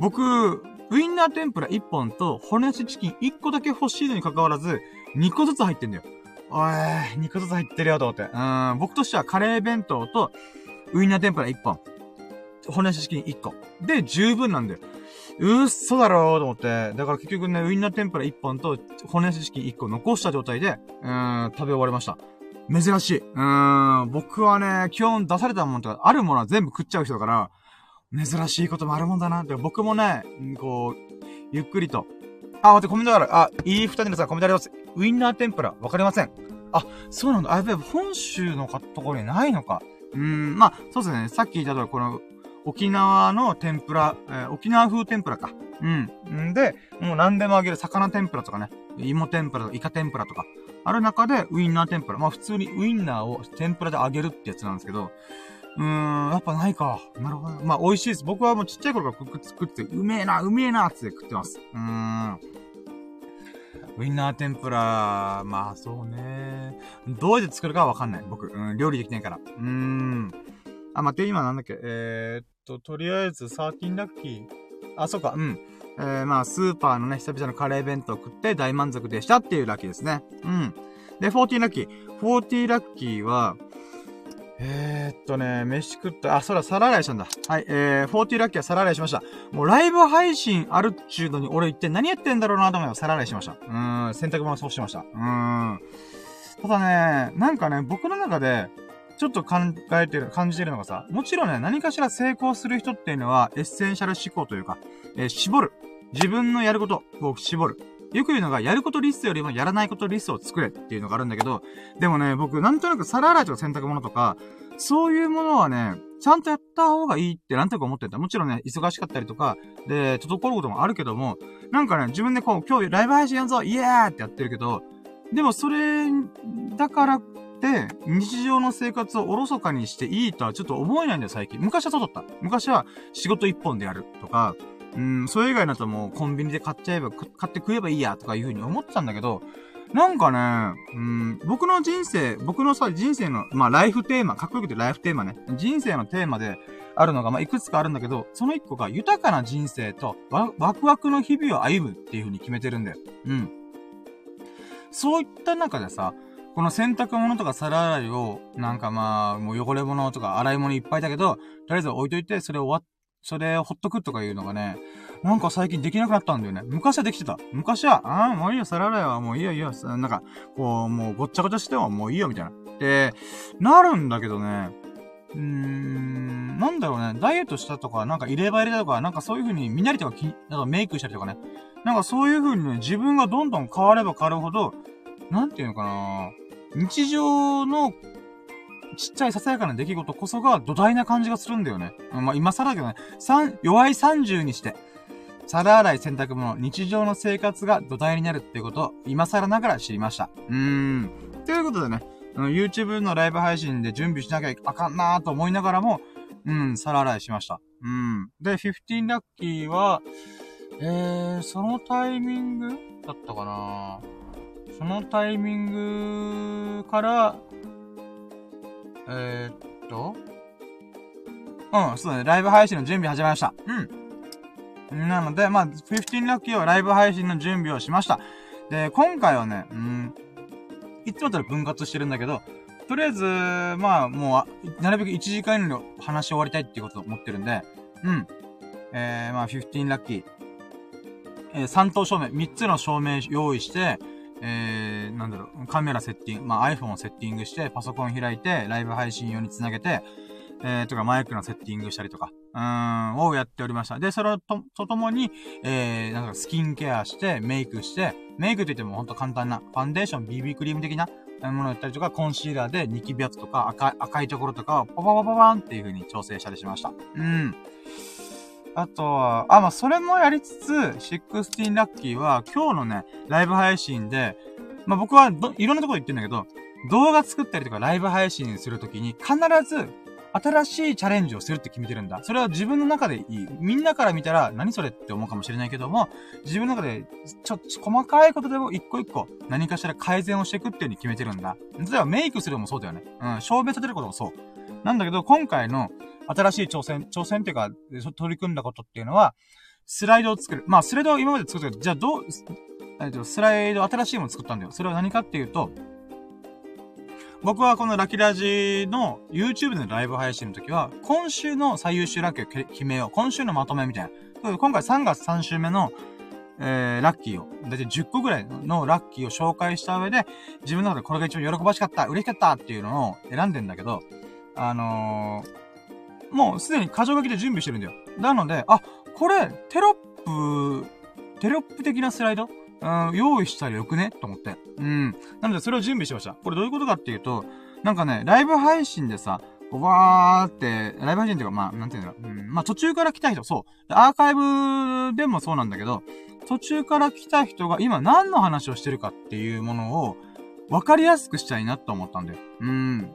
僕、ウインナー天ぷらいっぽんと、骨なしチキンいっこだけ欲しいのに関わらず、にこずつ入ってんだよ。おい、にこずつ入ってるよ、と思って。うーん、僕としてはカレー弁当と、ウインナー天ぷらいっぽん。骨なしチキンいっこ。で、十分なんだよ。うっそだろーと思って。だから結局ね、ウインナー天ぷらいっぽんと骨なしチキンいっこ残した状態で、うーん、食べ終わりました。珍しい。うーん、僕はね、基本出されたものとか、あるものは全部食っちゃう人だから、珍しいこともあるもんだな。で、僕もね、こう、ゆっくりと。あ、待って、コメントがある。あ、いい二人のさ、コメントあります。ウインナー天ぷら、わかりません。あ、そうなんだ。あ、やっぱり本州のところにないのか。うーん、まあ、そうですね。さっき言った通り、この、沖縄の天ぷら、えー、沖縄風天ぷらか。うん。んで、もう何でもあげる魚天ぷらとかね、芋天ぷらとかイカ天ぷらとか、ある中でウインナー天ぷら。まあ普通にウインナーを天ぷらで揚げるってやつなんですけど、うーん、やっぱないか。なるほど。まあ美味しいです。僕はもうちっちゃい頃から作って、うめえな、うめえなって食ってます。うーん。ウインナー天ぷら、まあそうね。どうやって作るかはわかんない。僕、うん、料理できないから。うーん。あ、待って、今なんだっけ、えー、っと、とりあえず、じゅうさんラッキー。あ、そうか、うん。えー、まあ、スーパーのね、久々のカレー弁当を食って大満足でしたっていうラッキーですね。うん。で、じゅうよんラッキー。じゅうよんラッキーは、えー、っとね、飯食った、あ、そら、皿洗いしたんだ。はい、えー、じゅうよんラッキーは皿洗いしました。もう、ライブ配信あるっちゅうのに、俺一体何やってんだろうなと思いました。皿洗いしました。うーん、洗濯物そうしました。うーん。ただね、なんかね、僕の中で、ちょっと考えてる、感じてるのがさ、もちろんね、何かしら成功する人っていうのは、エッセンシャル思考というか、えー、絞る。自分のやることを絞る。よく言うのが、やることリストよりもやらないことリストを作れっていうのがあるんだけど、でもね、僕、なんとなく皿洗いとか洗濯物とか、そういうものはね、ちゃんとやった方がいいってなんとなく思ってた。もちろんね、忙しかったりとか、で、滞ることもあるけども、なんかね、自分でこう、今日ライブ配信やんぞイエーってやってるけど、でもそれ、だから、で、日常の生活をおろそかにしていいとはちょっと思えないんだよ、最近。昔はそうだった。昔は仕事一本でやるとか、うん、それ以外だともうコンビニで買っちゃえば、買って食えばいいやとかいう風に思ってたんだけど、なんかね、うん、僕の人生、僕のさ、人生の、まあ、ライフテーマ、かっこよくてライフテーマね、人生のテーマであるのが、まあ、いくつかあるんだけど、その一個が豊かな人生とワ、ワクワクの日々を歩むっていう風に決めてるんだよ。うん。そういった中でさ、この洗濯物とか皿洗いを、なんかまあ、もう汚れ物とか洗い物いっぱいだけど、とりあえず置いといて、それを終わっ、それをほっとくとかいうのがね、なんか最近できなくなったんだよね。昔はできてた。昔は、ああ、もういいよ、皿洗いはもういいよ、いいよ、なんか、こう、もうごっちゃごちゃしてももういいよ、みたいな。で、なるんだけどね、うーん、なんだろうね、ダイエットしたとか、なんか入れ歯入れたとか、なんかそういう風に見なりとか、なんかメイクしたりとかね、なんかそういう風にね、自分がどんどん変われば変わるほど、なんていうのかな、日常のちっちゃいささやかな出来事こそが土台な感じがするんだよね。まあ、今更だけどね。三、弱いさんじゅうにして、皿洗い洗濯物、日常の生活が土台になるっていうことを今更ながら知りました。うーん。ということでね、YouTube のライブ配信で準備しなきゃあかんなーと思いながらも、うん、皿洗いしました。うん。で、じゅうごラッキーは、えー、そのタイミングだったかなー。そのタイミングから、えー、っと、うん、そうだね、ライブ配信の準備始めました。うん。なので、まあ、じゅうごラッキーはライブ配信の準備をしました。で、今回はね、うん、いつもと分割してるんだけど、とりあえず、まあ、もう、なるべくいちじかん以内に話し終わりたいっていうことを思ってるんで、うん。えー、まあ、じゅうごラッキー、えー、さん等照明、みっつの照明用意して、えー、なんだろう、カメラセッティング、まあ、iPhone をセッティングして、パソコン開いて、ライブ配信用につなげて、えー、とかマイクのセッティングしたりとか、うーん、をやっておりました。で、それをと、とともに、えー、なんかスキンケアして、メイクして、メイクといってもほんと簡単な、ファンデーション、ビービー クリーム的なものやったりとか、コンシーラーでニキビ圧とか赤、赤いところとかをパパパパパンっていう風に調整したりしました。うん。あとは、あ、まあ、それもやりつつ、じゅうろくラッキーは、今日のね、ライブ配信で、まあ、僕はど、いろんなところで言ってんだけど、動画作ったりとかライブ配信するときに、必ず、新しいチャレンジをするって決めてるんだ。それは自分の中でいい。みんなから見たら、何それって思うかもしれないけども、自分の中で、ちょっと細かいことでも一個一個、何かしら改善をしていくっていう風に決めてるんだ。例えば、メイクするのもそうだよね。うん、照明立てることもそう。なんだけど、今回の、新しい挑戦、挑戦っていうか、取り組んだことっていうのは、スライドを作る。まあ、スライドを今まで作ってたけど、じゃあどう、えっと、スライド、新しいもの作ったんだよ。それは何かっていうと、僕はこのラキラジの YouTube でのライブ配信の時は、今週の最優秀ラッキーを決めよう。今週のまとめみたいな。今回さんがつさん週目の、えー、ラッキーを、だいたいじゅっこぐらいのラッキーを紹介した上で、自分の中でこれが一番喜ばしかった、嬉しかったっていうのを選んでんだけど、あのー、もうすでに箇条書きで準備してるんだよ。なので、あ、これ、テロップ、テロップ的なスライド、うん、用意したらよくねと思って。うん。なので、それを準備してました。これどういうことかっていうと、なんかね、ライブ配信でさ、わーって、ライブ配信っていうか、まあ、なんていうんだろう。うん、まあ、途中から来た人、そう。アーカイブでもそうなんだけど、途中から来た人が今何の話をしてるかっていうものを、わかりやすくしたいなと思ったんだよ。うん。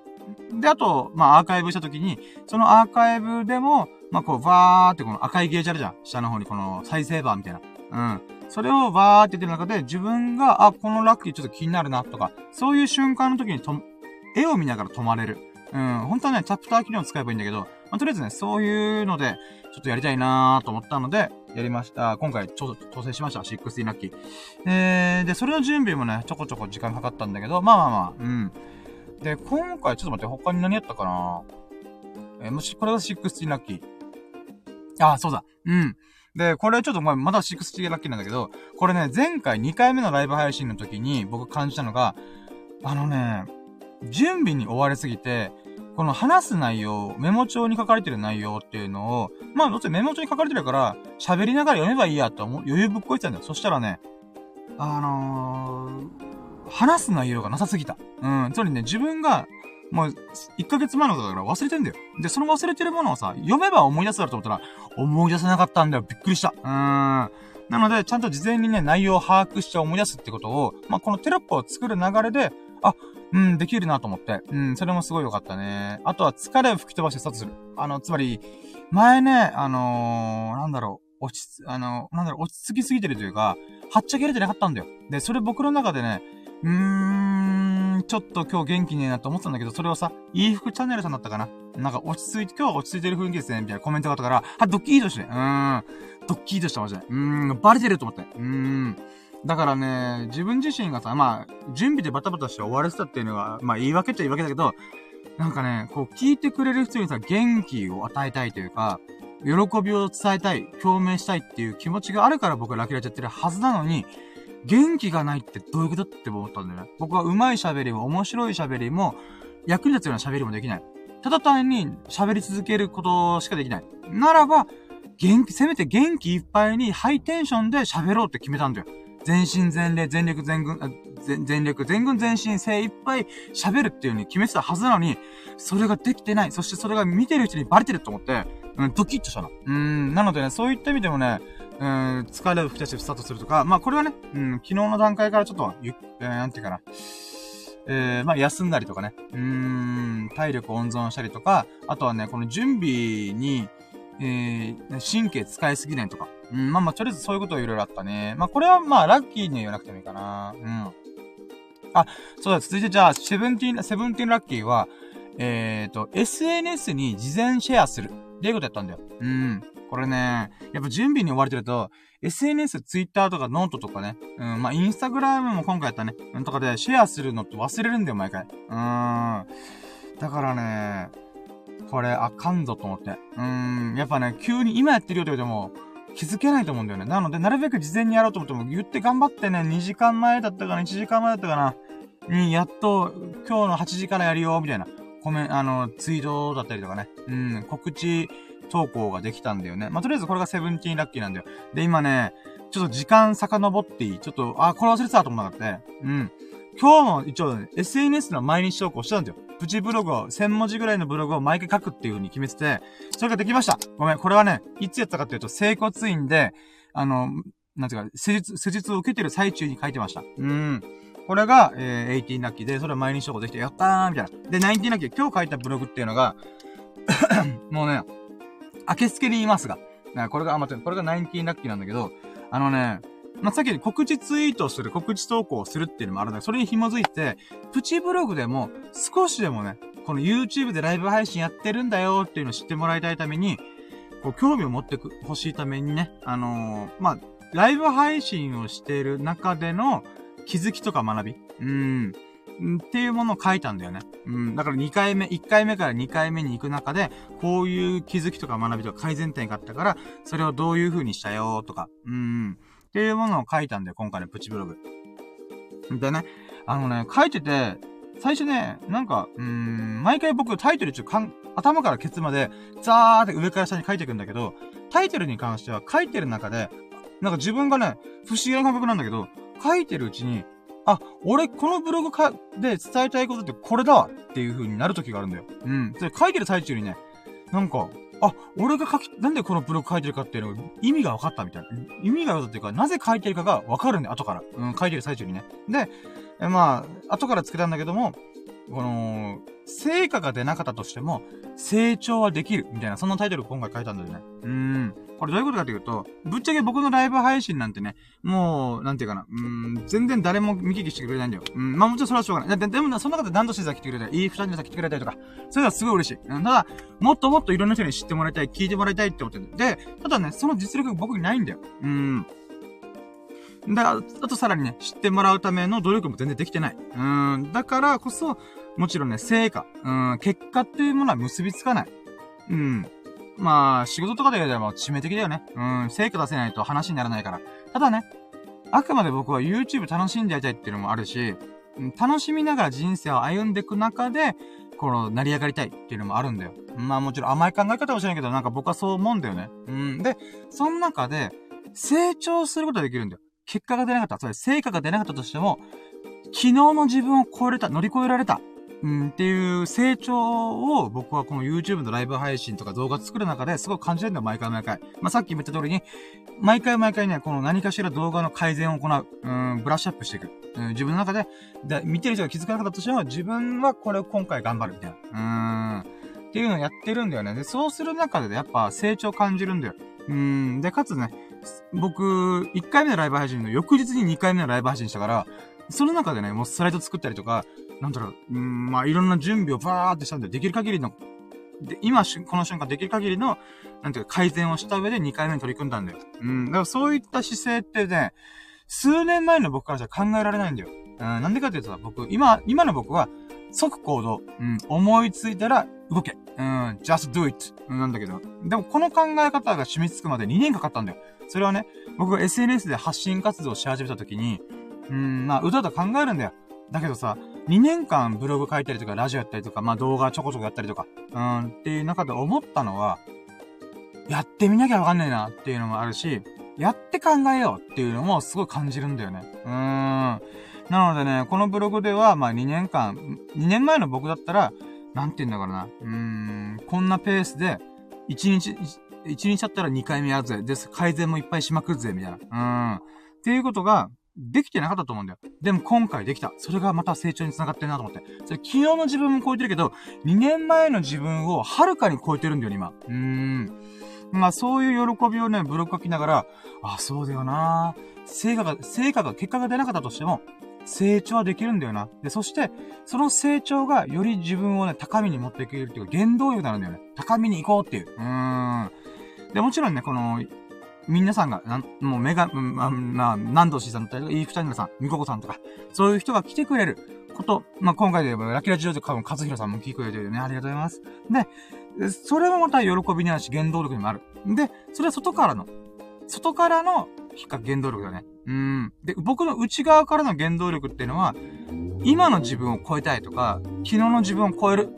で、あと、まあ、アーカイブしたときに、そのアーカイブでも、まあ、こう、バーってこの赤いゲージあるじゃん。下の方にこの再生バーみたいな。うん。それをバーって出る中で、自分が、あ、このラッキーちょっと気になるな、とか、そういう瞬間の時にと、絵を見ながら止まれる。うん。本当はね、チャプター機能使えばいいんだけど、まあ、とりあえずね、そういうので、ちょっとやりたいなーと思ったので、やりました。今回、ちょっと調整しました。じゅうろくラッキー。えー、で、それの準備もね、ちょこちょこ時間かかったんだけど、まあまあまあ、うん。で、今回、ちょっと待って、他に何やったかなえー、もし、これがじゅうろくラッキー。ああ、そうだ。うん。で、これちょっと前、まだじゅうろくラッキーなんだけど、これね、前回にかいめのライブ配信の時に僕感じたのが、あのね、準備に追われすぎて、この話す内容、メモ帳に書かれてる内容っていうのを、まあ、どうせメモ帳に書かれてるから、喋りながら読めばいいやって思う、余裕ぶっこいてたんだよ。そしたらね、あのー、話す内容がなさすぎた。うん。つまりね、自分が、もう、いっかげつまえのことだから忘れてんだよ。で、その忘れてるものをさ、読めば思い出すだろうと思ったら、思い出せなかったんだよ。びっくりした。うーん。なので、ちゃんと事前にね、内容を把握して思い出すってことを、まあ、このテロップを作る流れで、あ、うん、できるなと思って。うん、それもすごい良かったね。あとは、疲れを吹き飛ばしてスタートする。あの、つまり、前ね、あのー、なんだろう。落ち、あのー、なんだろう、落ち着きすぎてるというか、はっちゃけれてなかったんだよ。で、それ僕の中でね、うーん、ちょっと今日元気ねえなと思ってたんだけど、それをさ、いい服チャンネルさんだったかななんか落ち着いて、今日は落ち着いてる雰囲気ですね、みたいなコメントがあったから、あ、ドッキリとして、うーん、ドッキリとしてマジで。うーん、バレてると思って。うーん。だからね、自分自身がさ、まあ、準備でバタバタして終わらせたっていうのは、まあ、言い訳っちゃ言い訳だけど、なんかね、こう、聞いてくれる人にさ、元気を与えたいというか、喜びを伝えたい、共鳴したいっていう気持ちがあるから僕はラキラジやってるはずなのに、元気がないってどういうことって思ったんだよね。僕は上手い喋りも面白い喋りも役に立つような喋りもできない。ただ単に喋り続けることしかできない。ならば、元気、せめて元気いっぱいにハイテンションで喋ろうって決めたんだよ。全身全霊、全力全軍、あ、全力、全軍全身精いっぱい喋るっていう風に決めてたはずなのに、それができてない。そしてそれが見てる人にバレてると思って、うん、ドキッとしたの。うん、なのでね、そういった意味でもね、うん、疲れを吹き出してスタートするとか、まあこれはね、うん、昨日の段階からちょっと、ゆっ、えー、なんていうかな、えー、まあ休んだりとかね、うーん、体力温存したりとか、あとはね、この準備に、えー、神経使いすぎないとか、うん、まあまあとりあえずそういうこといろいろあったね。まあこれはまあラッキーには言わなくてもいいかな、うん。あ、そうだ、続いてじゃあ、セブンティーン、セブンティーンラッキーは、えーと、エスエヌエス に事前シェアする。っていうことやったんだよ。うん。これね、やっぱ準備に追われてると、エスエヌエス、Twitter とかノートとかね、うん、まあ、Instagram も今回やったね、とかでシェアするのって忘れるんだよ、毎回。うーん。だからね、これあかんぞと思って。うーん。やっぱね、急に今やってるよと言うても、気づけないと思うんだよね。なので、なるべく事前にやろうと思っても、言って頑張ってね、にじかんまえだったかな、いちじかんまえだったかな、に、やっと、今日のはちじからやるよ、みたいな。コメント、あの、ツイートだったりとかね、うん、告知投稿ができたんだよね。まあ、とりあえずこれがセブンティーンラッキーなんだよ。で、今ね、ちょっと時間遡っていい？ちょっと、あ、これ忘れてたと思わなかった。うん。今日も一応、ね、エスエヌエス の毎日投稿したんだよ。プチブログを、せんもじぐらいのブログを毎回書くっていう風に決めてて、それができました。ごめん、これはね、いつやったかっていうと、整骨院で、あの、なんていうか、施術、施術を受けてる最中に書いてました。うん。これが、えー、じゅうはちラッキーで、それは毎日投稿できて、やったーみたいな。で、じゅうきゅうラッキー、今日書いたブログっていうのが、もうね、明けすけに言いますが、これが、あ、待って、これがじゅうきゅうラッキーなんだけど、あのね、まあ、さっき告知ツイートする、告知投稿するっていうのもあるんだけど、それに紐づいて、プチブログでも、少しでもね、この YouTube でライブ配信やってるんだよっていうのを知ってもらいたいために、こう、興味を持ってほしいためにね、あのー、まあ、ライブ配信をしている中での気づきとか学び、うん、っていうものを書いたんだよね。うん、だからにかいめ、いっかいめからにかいめに行く中で、こういう気づきとか学びとか改善点があったから、それをどういう風にしたよとか、うん、っていうものを書いたんだよ、今回のプチブログ。でね、あのね、書いてて、最初ね、なんか、うーん、毎回僕タイトル一応かん、頭からケツまで、ザーって上から下に書いていくんだけど、タイトルに関しては書いてる中で、なんか自分がね、不思議な感覚なんだけど、書いてるうちに、あ、俺このブログか、で伝えたいことってこれだわっていう風になる時があるんだよ。うん。それ書いてる最中にね、なんか、あ、俺が書き、なんでこのブログ書いてるかっていうの意味が分かったみたいな。意味が分かったっていうか、なぜ書いてるかが分かるんで、後から。うん、書いてる最中にね。で、えまあ、後からつけたんだけども、この、成果が出なかったとしても、成長はできるみたいな、そんなタイトルを今回書いたんだよね。うん。これどういうことかというと、ぶっちゃけ僕のライブ配信なんてね、もう、なんていうかな、うーん、全然誰も見聞きしてくれないんだよ。うん、まあもちろんそれはしょうがない。で, でも、その中で何度して来てくれたり、いい二人の人来てくれたりとか、それはすごい嬉しい。ただ、もっともっといろんな人に知ってもらいたい、聞いてもらいたいって思ってる。で、ただね、その実力が僕にないんだよ。うん。だ、あとさらにね、知ってもらうための努力も全然できてない。うん、だからこそ、もちろんね、成果、うん、結果っていうものは結びつかない。うん。まあ、仕事とかで言えば致命的だよね。うん、成果出せないと話にならないから。ただね、あくまで僕は YouTube 楽しんでやりたいっていうのもあるし、楽しみながら人生を歩んでいく中で、この、成り上がりたいっていうのもあるんだよ。まあもちろん甘い考え方はしないけど、なんか僕はそう思うんだよね。うん、で、その中で、成長することができるんだよ。結果が出なかった。それ、成果が出なかったとしても、昨日の自分を超えれた、乗り越えられた。うん、っていう成長を僕はこの YouTube のライブ配信とか動画作る中ですごく感じてるんだよ、毎回毎回。まあ、さっきも言った通りに、毎回毎回ね、この何かしら動画の改善を行う、うん、ブラッシュアップしていく。うん、自分の中で、で、見てる人が気づかなかったとしても、自分はこれを今回頑張るみたいな。うん、っていうのをやってるんだよね。で、そうする中で、ね、やっぱ成長感じるんだよ。うん、で、かつね、僕、いっかいめのライブ配信の翌日ににかいめのライブ配信したから、その中でね、もうスライド作ったりとか、なんだろう、うーん、まあ、いろんな準備をバーってしたんで、できる限りの、で、今、この瞬間できる限りの、なんていうか改善をした上でにかいめに取り組んだんだよ。うん、だからそういった姿勢ってね、数年前の僕からじゃ考えられないんだよ。うん、なんでかっていうとさ、僕、今、今の僕は、即行動、うん、思いついたら動け、うん、just do it、うん、なんだけど、でもこの考え方が染みつくまでにねんかかったんだよ。それはね、僕が エスエヌエス で発信活動をし始めた時に、うん、まあ、うだうだ考えるんだよ。だけどさ、にねんかんブログ書いたりとか、ラジオやったりとか、まあ動画ちょこちょこやったりとか、うん、っていう中で思ったのは、やってみなきゃわかんねえなっていうのもあるし、やって考えようっていうのもすごい感じるんだよね。うーん。なのでね、このブログでは、まあにねんかん、にねんまえの僕だったら、なんて言うんだからな、うーん、こんなペースで、いちにち、いちにちだったらにかいめやるぜ。で、改善もいっぱいしまくるぜ、みたいな。うん。っていうことが、できてなかったと思うんだよ。でも今回できた。それがまた成長につながってるなと思って。それ昨日の自分も超えてるけど、にねんまえの自分をはるかに超えてるんだよ、今。うーん。まあそういう喜びをね、ブログ書きながら、あ、そうだよなぁ。成果が、成果が、結果が出なかったとしても、成長はできるんだよな。で、そして、その成長がより自分をね、高みに持っていけるっていうか、原動力になるんだよね。高みに行こうっていう。うーん。で、もちろんね、この、皆さんが、なん、もうメガ、うん、まあ、な、南道氏さんだったりとか、イーフチャンネルさん、ミココさんとか、そういう人が来てくれること、まあ、今回で言えば、ラキラジオで多分、カズヒロさんも来てくれてるよね。ありがとうございます。で、それもまた喜びになるし、原動力にもある。で、それは外からの、外からの、引っかけ原動力だね。うん。で、僕の内側からの原動力っていうのは、今の自分を超えたいとか、昨日の自分を超える。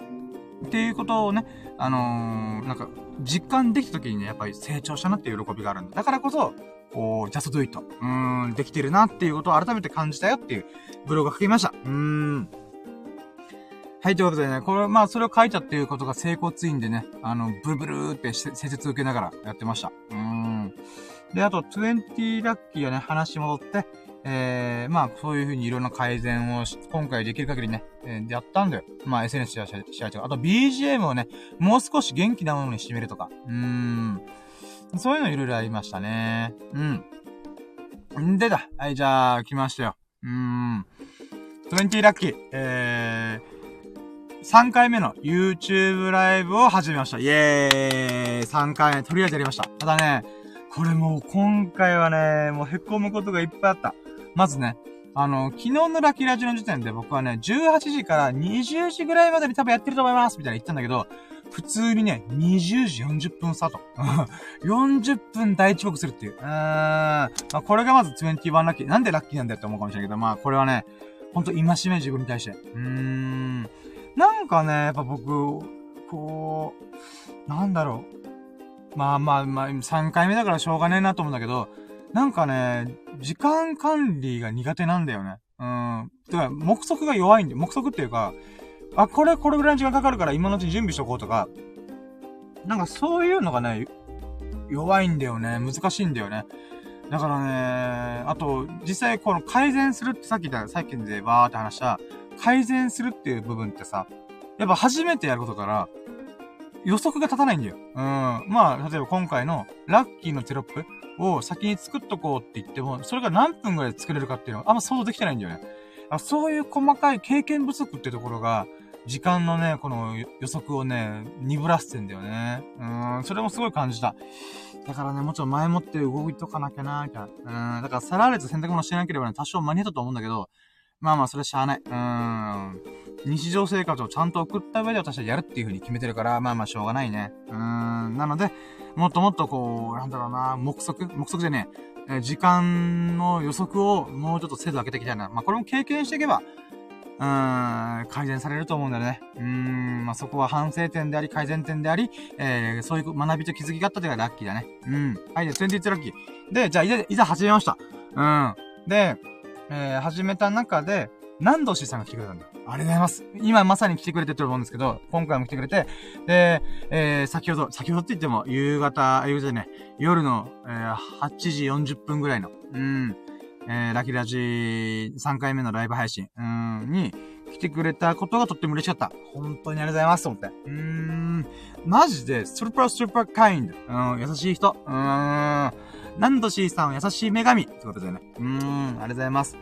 っていうことをね、あのー、なんか、実感できた時にね、やっぱり成長したなっていう喜びがあるんで、だからこそ、おー、ジャストドゥイット。うーん、できてるなっていうことを改めて感じたよっていうブログを書きました。うーん。はい、ということでね、これ、まあ、それを書いたっていうことが成功ツインでね、あの、ブルブルーって施術受けながらやってました。うーん。で、あと、にじゅうラッキーはね、話戻って、えー、まあ、そういう風にいろんな改善をし、今回できる限りね、えー、やったんだよ。まあ、エスエヌエス やし、やし、あと ビージーエム をね、もう少し元気なものにしてみるとか。うーん。そういうのいろいろありましたね。うん。でだ。はい、じゃあ、来ましたよ。うーん。にじゅうラッキー。えー、さんかいめの YouTube ライブを始めました。イェーイ !さん 回目、とりあえずやりました。ただね、これもう今回はね、もう凹むことがいっぱいあった。まずね、あの、昨日のラキラジの時点で僕はね、じゅうはちじからにじゅうじぐらいまでに多分やってると思いますみたいな言ったんだけど、普通にね、にじゅうじよんじゅっぷんスタート。よんじゅっぷん大遅刻するっていう。うーん。まあ、これがまずにじゅういちラッキー。なんでラッキーなんだよって思うかもしれないけど、まあこれはね、ほんと戒め自分に対して。うーん。なんかね、やっぱ僕、こう、なんだろう。まあまあまあ、さんかいめだからしょうがねえなと思うんだけど、なんかね、時間管理が苦手なんだよね。うん。だから、目測が弱いんで、目測っていうか、あ、これ、これぐらいの時間かかるから今のうちに準備しとこうとか、なんかそういうのがね、弱いんだよね。難しいんだよね。だからね、あと、実際この改善するってさっきだ、さっきでバーって話した、改善するっていう部分ってさ、やっぱ初めてやることから、予測が立たないんだよ。うん。まあ、例えば今回のラッキーのテロップを先に作っとこうって言っても、それが何分ぐらいで作れるかっていうのはあんま想像できてないんだよね。そういう細かい経験不足ってところが、時間のね、この予測をね、鈍らせてんだよね。うーん、それもすごい感じた。だからね、もちろん前もって動いとかなきゃなーみたいな。うーん、だからサラーレツ洗濯物してなければね、多少間に合ったと思うんだけど、まあまあ、それしゃあない。うーん、日常生活をちゃんと送った上で私はやるっていう風に決めてるから、まあまあ、しょうがないね。うーん、なので、もっともっとこう、なんだろうな、目測目測じゃねえ、え、時間の予測をもうちょっと精度上げていきたいな。まあ、これも経験していけば、うーん、改善されると思うんだよね。うーん、まあ、そこは反省点であり、改善点であり、えー、そういう学びと気づきがあったというのがラッキーだね。うん。はい、で、にじゅういちラッキー。で、じゃあ、いざ、いざ始めました。うん。で、えー、始めた中で、何度しさんが来てくれたんだ。ありがとうございます。今まさに来てくれてると思うんですけど、今回も来てくれて、で、えー、先ほど、先ほどって言っても、夕方、夕方でね、夜の、えー、はちじよんじゅっぷんぐらいの、うん、えー、ラキラジさんかいめのライブ配信、うん、に来てくれたことがとっても嬉しかった。本当にありがとうございます、と思って。うーん、マジで、スーパースーパーカインド。うん、優しい人。うーん、何度しさんは優しい女神ってことだよね。うーん、ありがとうございます。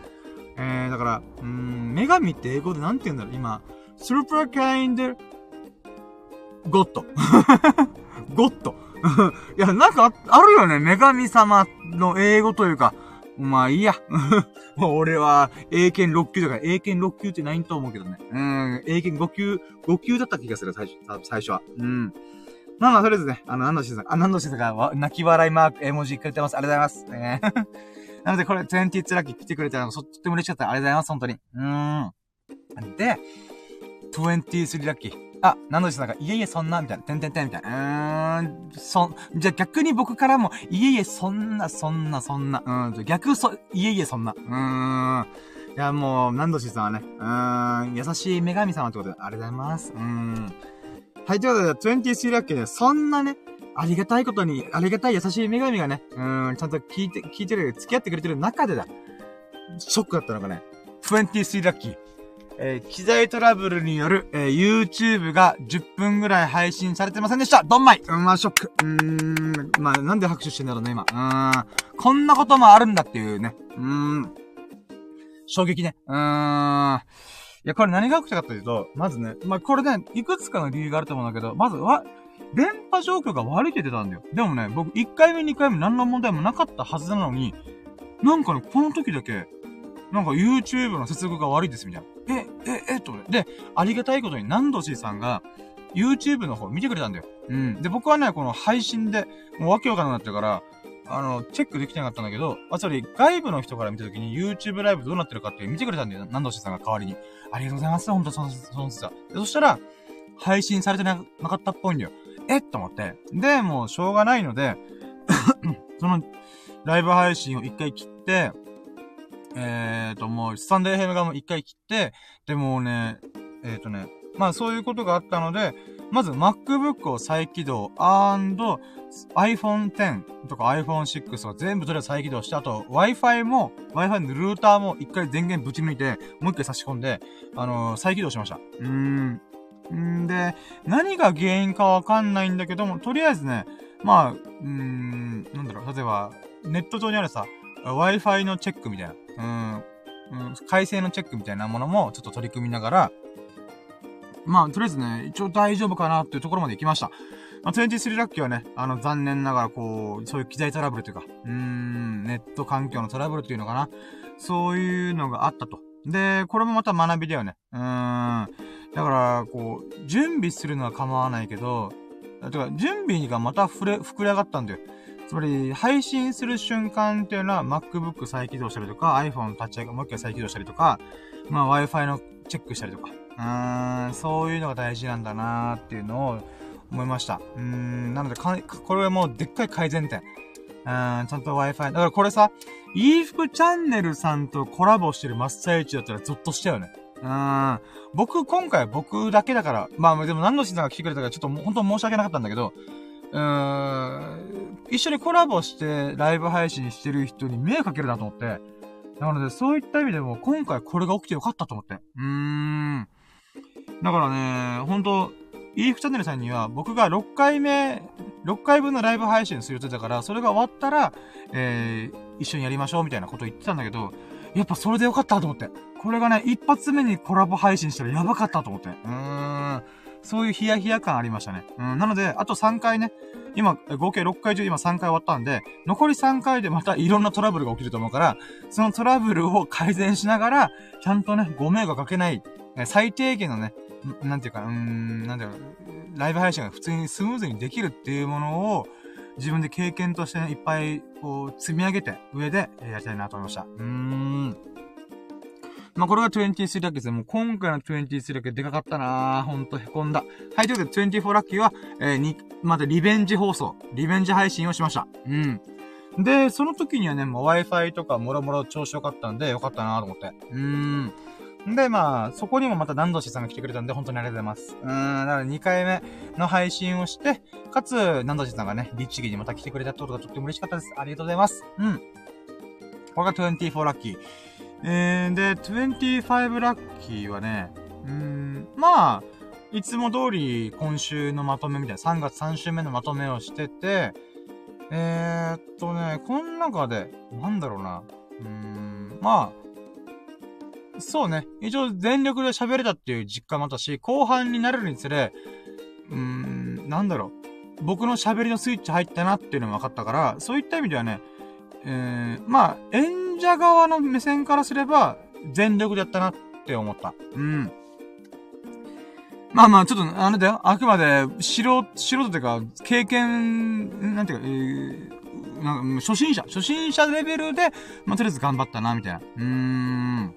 えー、だから、うーん、女神って英語でなんて言うんだろう、今。スーパーカインド、ゴッド。ゴッド。いや、なんか あ, あるよね、女神様の英語というか。まあいいや。もう俺は、英検ろっ級だから、英検ろっ級ってないと思うけどね。うん、英検ご級、ご級だった気がする、最初、最初は。うん。まあまあ、とりあえずね、あの、何度してたか、あ、何度してたか、泣き笑いマーク、絵文字くれてます。ありがとうございます。ね、なので、これ、にじゅういちラッキー来てくれたのが、とっても嬉しかった。ありがとうございます、本当に。うん。で、にじゅうさんラッキー。あ、何度してたか、いえいえ、そんな、みたいな、てんてんてん、みたいな。うーん、そ、じゃ、逆に僕からも、いえいえ、そんな、そんな、そんな、うん、逆、そ、いえいえ、そんな。うーん。いや、もう、何度してたのはね、うーん、優しい女神様ってことで、ありがとうございます。うーん。はい、ということで、にじゅうさんラッキーで、そんなね、ありがたいことに、ありがたい優しい女神がね、うーん、ちゃんと聞いて、聞いてる、付き合ってくれてる中でだ。ショックだったのがね、にじゅうさんラッキー。えー、機材トラブルによる、えー、YouTube がじゅっぷんぐらい配信されてませんでした。ドンマイ。うん、まあ、ショック。うーん、まあ、なんで拍手してんだろうね、今。うーん、こんなこともあるんだっていうね。うーん、衝撃ね。うーん。いや、これ何が起きたかというと、まずね、まあ、これね、いくつかの理由があると思うんだけど、まずは、電波状況が悪いって出たんだよ。でもね、僕、いっかいめ、にかいめ何の問題もなかったはずなのに、なんかね、この時だけ、なんか YouTube の接続が悪いですみたいな。え、え、えっと、で、ありがたいことに何度 C さんが YouTube の方見てくれたんだよ。うん。で、僕はね、この配信で、もうわけわかんなくなってから、あの、チェックできてなかったんだけど、あ、それ外部の人から見たときに YouTube ライブどうなってるかって見てくれたんだよ。何度 C さんが代わりに。ありがとうございます。ほんと、その、その、その、そしたら、配信されてなかったっぽいんだよ。えっと思って。で、もうしょうがないので、その、ライブ配信を一回切って、えーと、もう、スタンドエフエムがもう一回切って、で、もうね、えーとね、まあそういうことがあったので、まず MacBook を再起動、andアイフォンテン とか アイフォンシックス を全部とりあえず再起動して、あと Wi-Fi も、Wi-Fi のルーターも一回電源ぶち抜いて、もう一回差し込んで、あのー、再起動しました。うーん。んで、何が原因かわかんないんだけども、とりあえずね、まあ、うーん、なんだろう、例えば、ネット上にあるさ、Wi-Fi のチェックみたいな、うん、うん、回線のチェックみたいなものもちょっと取り組みながら、まあ、とりあえずね、一応大丈夫かなっていうところまで行きました。まあ、にじゅうさんラッキーはね、あの、残念ながら、こう、そういう機材トラブルというか、うーん、ネット環境のトラブルというのかな。そういうのがあったと。で、これもまた学びだよね。うーん。だから、こう、準備するのは構わないけど、だから、準備がまたふれ、膨れ上がったんだよ。つまり、配信する瞬間っていうのは、MacBook 再起動したりとか、iPhone 立ち上げ、もう一回再起動したりとか、まあ、Wi-Fi のチェックしたりとか。うーん、そういうのが大事なんだなーっていうのを思いました。うーん、なのでか、これはもうでっかい改善点。うーん、ちゃんと Wi-Fi。だからこれさ、いい服チャンネルさんとコラボしてる真っ最中だったらゾッとしたよね。うーん、僕、今回僕だけだから、まあでも何の人が来てくれたからちょっと本当申し訳なかったんだけど、うーん、一緒にコラボしてライブ配信してる人に迷惑かけるなと思って、なのでそういった意味でも今回これが起きてよかったと思って。うーん。だからね、ほんと、イーフチャンネルさんには、僕がろっかいめ、ろっかいぶんのライブ配信する予定だから、それが終わったら、えー、一緒にやりましょうみたいなこと言ってたんだけど、やっぱそれでよかったと思って。これがね、一発目にコラボ配信したらやばかったと思って。うーん。そういうヒヤヒヤ感ありましたね。うん。なので、あとさんかいね、今、合計ろっかい中今さんかい終わったんで、残りさんかいでまたいろんなトラブルが起きると思うから、そのトラブルを改善しながら、ちゃんとね、ご迷惑かけない、最低限のね、なんていうか、うーん、なんていうか、ライブ配信が普通にスムーズにできるっていうものを、自分で経験としてね、いっぱい、こう、積み上げて、上で、やりたいなと思いました。うーん。まあ、これがにじゅうさんラッキーですね。もう今回のにじゅうさんラッキーでかかったなぁ。ほんとへこんだ。はい、ということでにじゅうよんラッキーは、えー、に、またリベンジ放送、リベンジ配信をしました。うん。で、その時にはね、もう Wi-Fi とかもろもろ調子良かったんで、よかったなぁと思って。うーん。で、まあ、そこにもまた何度しさんが来てくれたんで、本当にありがとうございます。うーん、だからにかいめの配信をして、かつ、何度しさんがね、律儀にまた来てくれたってことがとっても嬉しかったです。ありがとうございます。うん。これがにじゅうよんラッキー。えー、で、にじゅうごラッキーはね、うーん、まあ、いつも通り今週のまとめみたいな、さんがつさん週目のまとめをしてて、えーっとね、この中で、なんだろうな、うーん、まあ、そうね。一応全力で喋れたっていう実感もあったし、後半になるにつれ、うーん、なんだろう。僕の喋りのスイッチ入ったなっていうのも分かったから、そういった意味ではね、えー、まあ、演者側の目線からすれば、全力でやったなって思った。うん。まあまあ、ちょっと、あれだよ。あくまで、素人、素人というか、経験、なんていうか、えー、なんか初心者、初心者レベルで、まあ、とりあえず頑張ったな、みたいな。うーん。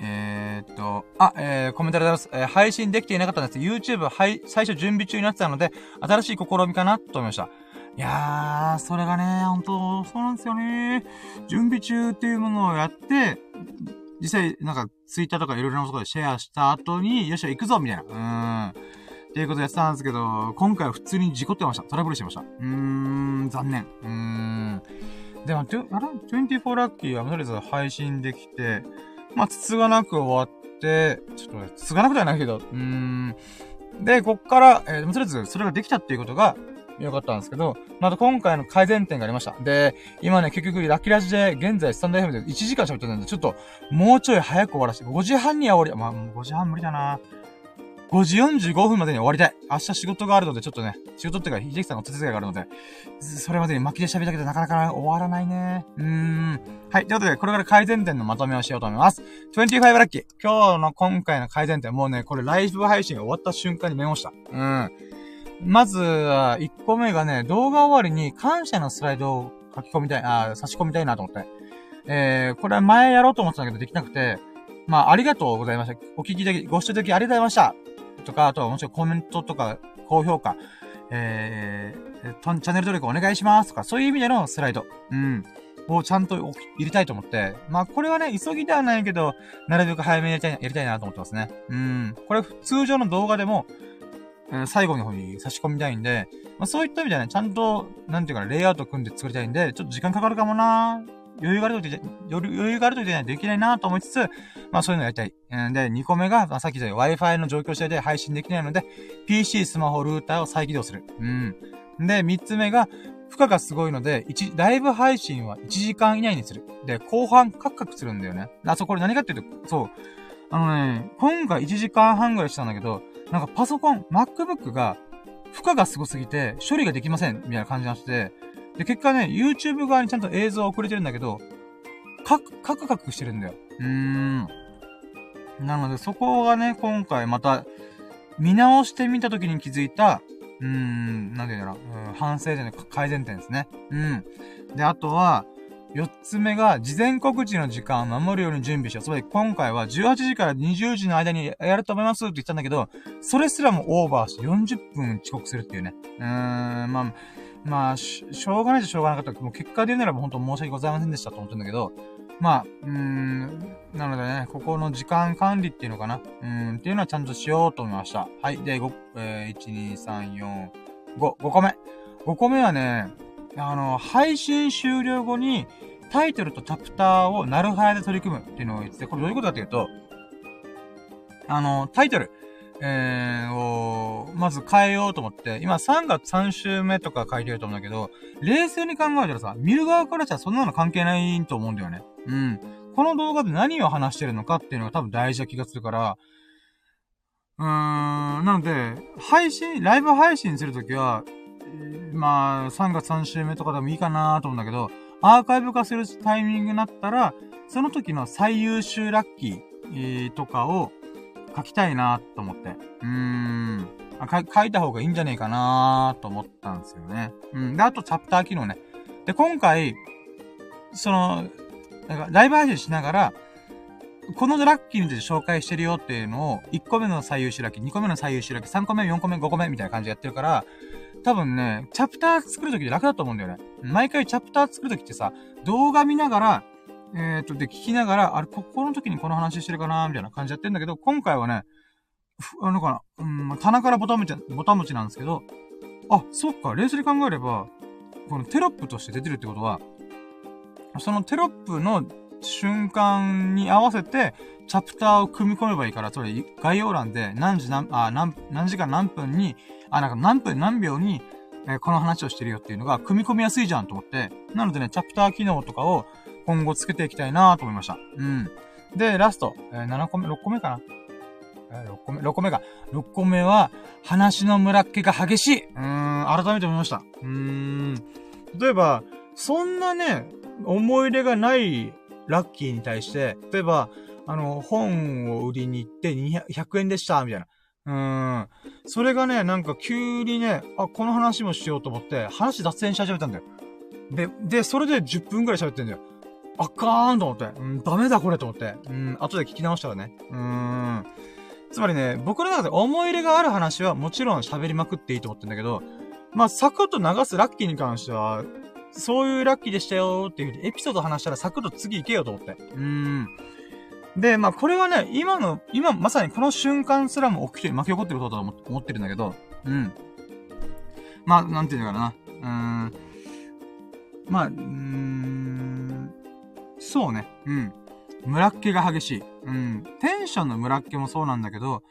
えーっと、あ、えー、コメントありがとうございます。えー、配信できていなかったんです。YouTube、はい、最初準備中になってたので、新しい試みかなと思いました。いやー、それがね、本当そうなんですよね。準備中っていうものをやって、実際、なんか、Twitter とかいろいろなところでシェアした後に、よっしゃ、行くぞみたいな。うーん。っていうことやってたんですけど、今回は普通に事故ってました。トラブルしてました。うーん、残念。うーん。でも、あら、にじゅうよんラッキーはとりあえず配信できて、まあ、つつがなく終わって、ちょっとね、つつがなくではないけど、うーん。で、こっから、えー、とりあえず、それができたっていうことが、良かったんですけど、また今回の改善点がありました。で、今ね、結局、ラッキーラジで、現在、スタンド エフエム でいちじかん喋ってるんで、ちょっと、もうちょい早く終わらせて、ごじはんには終わり、まあ、もうごじはん無理だな。ごじよんじゅうごふんまでに終わりたい。明日仕事があるので、ちょっとね、仕事っていうか、秀樹さんのお手伝いがあるので、それまでに巻きで喋りたけど、なかなか終わらないね。うーん。はい。ということで、これから改善点のまとめをしようと思います。にじゅうごラッキー。今日の今回の改善点、もうね、これライブ配信が終わった瞬間にメモした。うん。まずは、いっこめがね、動画終わりに感謝のスライドを書き込みたい、あ、差し込みたいなと思って。えー、これは前やろうと思ってたけどできなくて、まあ、ありがとうございました。お聞きいただき、ご視聴いただきありがとうございました。とか、あとはもちろんコメントとか、高評価、えー、チャンネル登録お願いしますとか、そういう意味でのスライド。うん。をちゃんと入れたいと思って。まあ、これはね、急ぎではないけど、なるべく早めにやりたい、やりたいなと思ってますね。うん。これ、通常の動画でも、最後の方に差し込みたいんで、まあ、そういった意味ではね、ちゃんと、なんていうかレイアウト組んで作りたいんで、ちょっと時間かかるかもなぁ。余裕があるといけ、余裕があるといけないといけないなと思いつつ、まあそういうのやりたい。で、にこめが、まあさっき言った Wi-Fi の状況次第で配信できないので、ピーシー、スマホ、ルーターを再起動する。うん。で、みっつめが、負荷がすごいので、一、ライブ配信はいちじかん以内にする。で、後半カクカクするんだよね。あ、そう、これ何かっていうと、そう。あのね、今回いちじかんはんぐらいしたんだけど、なんかパソコン、MacBook が、負荷がすごすぎて、処理ができません、みたいな感じになってて、で、結果ね、YouTube 側にちゃんと映像を送れてるんだけど、カク、カクカクしてるんだよ。うーん。なので、そこがね、今回また、見直してみたときに気づいた、うーん、なんて言うんだろう、うん、反省点の改善点ですね。うん。で、あとは、四つ目が、事前告知の時間を守るように準備しよう。つまり、今回はじゅうはちじからにじゅうじの間にやると思いますって言ったんだけど、それすらもオーバーしてよんじゅっぷん遅刻するっていうね。うーん、まあ、まあ、し、しょうがないとしょうがなかったけど、もう結果で言うならもう本当申し訳ございませんでしたと思ってるんだけど、まあ、うーん、なのでね、ここの時間管理っていうのかな、うーん、っていうのはちゃんとしようと思いました。はい。で、ご、えー、いち、に、さん、よん、ご、ごこめ。ごこめはね、あの、配信終了後に、タイトルとチャプターをなるはやで取り組むっていうのを言ってて、これどういうことかというと、あの、タイトル。えー、を、まず変えようと思って、今さんがつさんしゅうめとか書いてると思うんだけど、冷静に考えたらさ、見る側からしたらそんなの関係ないと思うんだよね。うん。この動画で何を話してるのかっていうのが多分大事な気がするから、うーん、なので、配信、ライブ配信するときは、まあ、さんがつさんしゅうめとかでもいいかなと思うんだけど、アーカイブ化するタイミングになったら、その時の最優秀ラッキーとかを、書きたいなと思って。うーん。あ、書いた方がいいんじゃねえかなと思ったんですよね。うん。で、あとチャプター機能ね。で、今回、その、なんかライブ配信しながら、このラッキーについて紹介してるよっていうのを、いっこめの最優秀ラッキー、にこめの最優秀ラッキー、さんこめ、よんこめ、ごこめみたいな感じでやってるから、多分ね、チャプター作るときで楽だと思うんだよね。毎回チャプター作るときってさ、動画見ながら、えっと、で、聞きながら、あれ、ここの時にこの話してるかなみたいな感じやってんだけど、今回はね、あのかな、うん、棚からボタン持ち、ボタン持ちなんですけど、あ、そっか、冷静に考えれば、このテロップとして出てるってことは、そのテロップの瞬間に合わせて、チャプターを組み込めばいいから、それ、概要欄で何時何、あ、何、何時間何分に、あ、なんか何分何秒に、えー、この話をしてるよっていうのが、組み込みやすいじゃんと思って、なのでね、チャプター機能とかを、今後つけていきたいなぁと思いました。うん。で、ラスト、えー、ななこめ、ろっこめかな、えー、?ろっこめ、ろっこめか。ろっこめは、話のムラっ気が激しい。うーん、改めて思いました。うーん。例えば、そんなね、思い入れがないラッキーに対して、例えば、あの、本を売りに行ってにひゃくえんでした、みたいな。うーん。それがね、なんか急にね、あ、この話もしようと思って、話脱線し始めたんだよ。で、で、それでじゅっぷんくらい喋ってんだよ。あかーんと思って。うん、ダメだこれと思って。うん、後で聞き直したらね。うーん。つまりね、僕の中で思い入れがある話はもちろん喋りまくっていいと思ってんだけど、まあ、サクッと流すラッキーに関しては、そういうラッキーでしたよーっていう風にエピソード話したらサクッと次行けよと思って。うーん。で、まあ、これはね、今の、今まさにこの瞬間すらも起きて、巻き起こってることだと思ってるんだけど、うん。まあ、なんていうのかな。うーん。まあ、うーん。そうね。うん。ムラっ気が激しい。うん。テンションのムラっ気もそうなんだけど、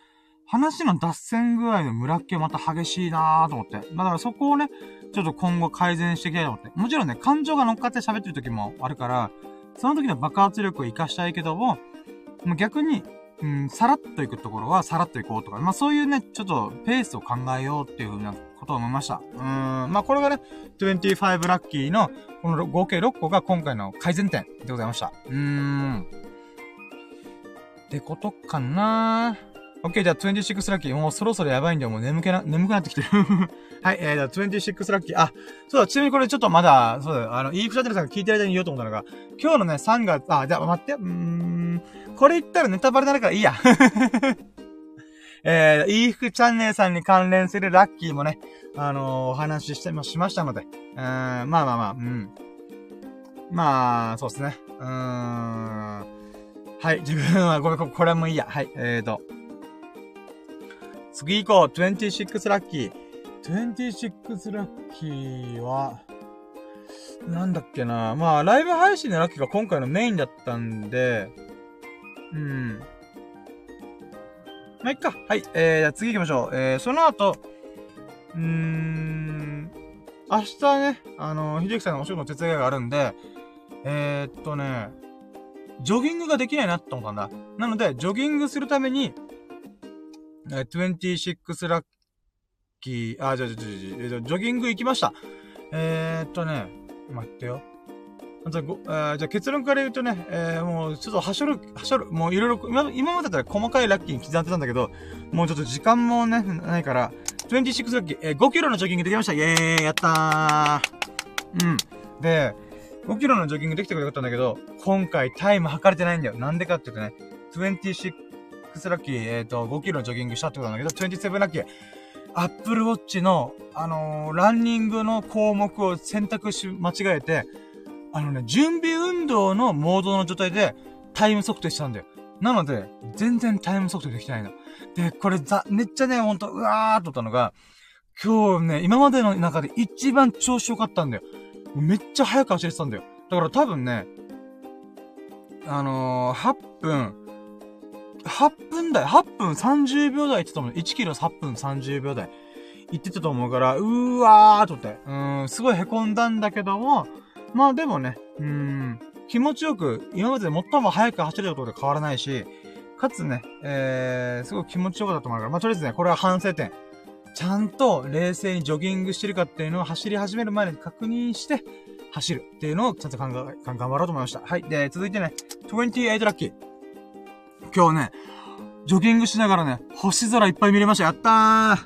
話の脱線具合のムラっ気もまた激しいなーと思って。だからそこをね、ちょっと今後改善していきたいと思って。もちろんね、感情が乗っかって喋ってる時もあるから、その時の爆発力を活かしたいけども、もう逆に、うん、さらっといくところはさらっといこうとか、まあそういうね、ちょっとペースを考えようっていうふうなことを思いました。うーん、まあこれがね、にじゅうごラッキーの、この合計ろっこが今回の改善点でございました。うーん。ってことかなー。OK、じゃあにじゅうろくラッキー。もうそろそろやばいんだよ。もう眠気な、眠くなってきてるはい、えー、にじゅうろくラッキー。あ、そうだ、ちなみにこれちょっとまだ、そうだ、あの、言いふしゃってるさんが聞いてる間に言おうと思ったのが、今日のね、さんがつ、あ、じゃあ待って、うーん、これ言ったらネタバレになるからいいや。えー、いいふくチャンネルさんに関連するラッキーもね、あのー、お話ししてもしましたので、うーん、まあまあまあ、うん。まあ、そうですね。うーん。はい、自分は、ごめん、これもいいや。はい、えーと。次行こう、にじゅうろくラッキー。にじゅうろくラッキーは、なんだっけな。まあ、ライブ配信のラッキーが今回のメインだったんで、うん。まあ、いっか。はい。えー、じゃあ次行きましょう。えー、その後、うーん、明日ね、あの、ひじゆきさんのお仕事の手伝いがあるんで、えー、っとね、ジョギングができないなって思ったんだ。なので、ジョギングするために、えー、にじゅうろくラッキー、あ、じゃあ、じゃあ、じゃあ、じゃあ、ジョギング行きました。えー、っとね、待ってよ。じゃあ、じゃあ結論から言うとね、えー、もうちょっとはしょる、はしょる、もういろいろ、今までだったら細かいラッキーに刻んでたんだけど、もうちょっと時間もね、ないから、にじゅうろくラッキー、えー、ごキロのジョギングできました。イェーイ、やったー。うん。で、ごキロのジョギングできたことよかったんだけど、今回タイム測れてないんだよ。なんでかって言うとね、にじゅうろくラッキー、えっと、ごキロのジョギングしたってことなんだけど、にじゅうななラッキー、Apple Watch の、あのー、ランニングの項目を選択し、間違えて、あのね、準備運動のモードの状態でタイム測定したんだよ。なので、全然タイム測定できてないの。で、これざ、めっちゃね、ほんと、うわーっとったのが、今日ね、今までの中で一番調子良かったんだよ。めっちゃ早く走れてたんだよ。だから多分ね、あのー、はっぷん、はっぷん台、はっぷんさんじゅうびょう台行ってたと思う。いちキロはっぷんさんじゅうびょう台行ってたと思うから、うーわーっとって、うーん、すごい凹んだんだけども、まあでもね、うーん、気持ちよく、今まで最も早く走れることで変わらないし、かつね、えー、すごく気持ちよかったと思うから、まあとりあえずね、これは反省点。ちゃんと冷静にジョギングしてるかっていうのを走り始める前に確認して、走るっていうのをちゃんと考え、頑張ろうと思いました。はい。で、続いてね、にじゅうはちラッキー。今日ね、ジョギングしながらね、星空いっぱい見れました。やったー！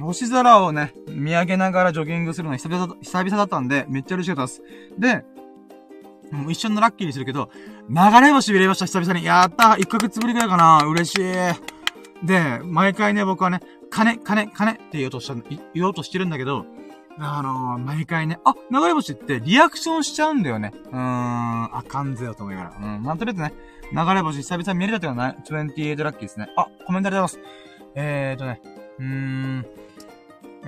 星空をね、見上げながらジョギングするのは久々、久々だったんで、めっちゃ嬉しかったです。で、もう一緒のラッキーにするけど、流れ星見れました、久々に。やったー !いっかげつぶりぐらいかな、嬉しい。で、毎回ね、僕はね、金、金、金って言おうとした、言おうとしてるんだけど、あのー、毎回ね、あ、流れ星ってリアクションしちゃうんだよね。うーん、あかんぜよと思いながら。うん、まあ、とりあえずね、流れ星久々見れたというのはね、にじゅうはちラッキーですね。あ、コメントありがとうございます。えーとね、うーん、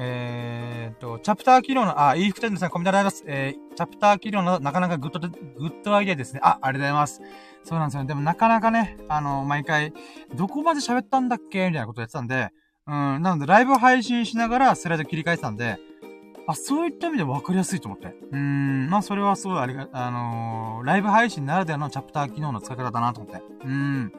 えーっと、チャプター機能の、あ、いい副店ですね、コメントありがとうございます。えー、チャプター機能のなかなかグッド、グッドアイデアですね。あ、ありがとうございます。そうなんですよね。でもなかなかね、あの、毎回、どこまで喋ったんだっけみたいなことやってたんで、うん、なのでライブ配信しながらスライド切り替えてたんで、あ、そういった意味で分かりやすいと思って。うーん、まあそれはすごいありが、あのー、ライブ配信ならではのチャプター機能の使い方だなと思って。うーん。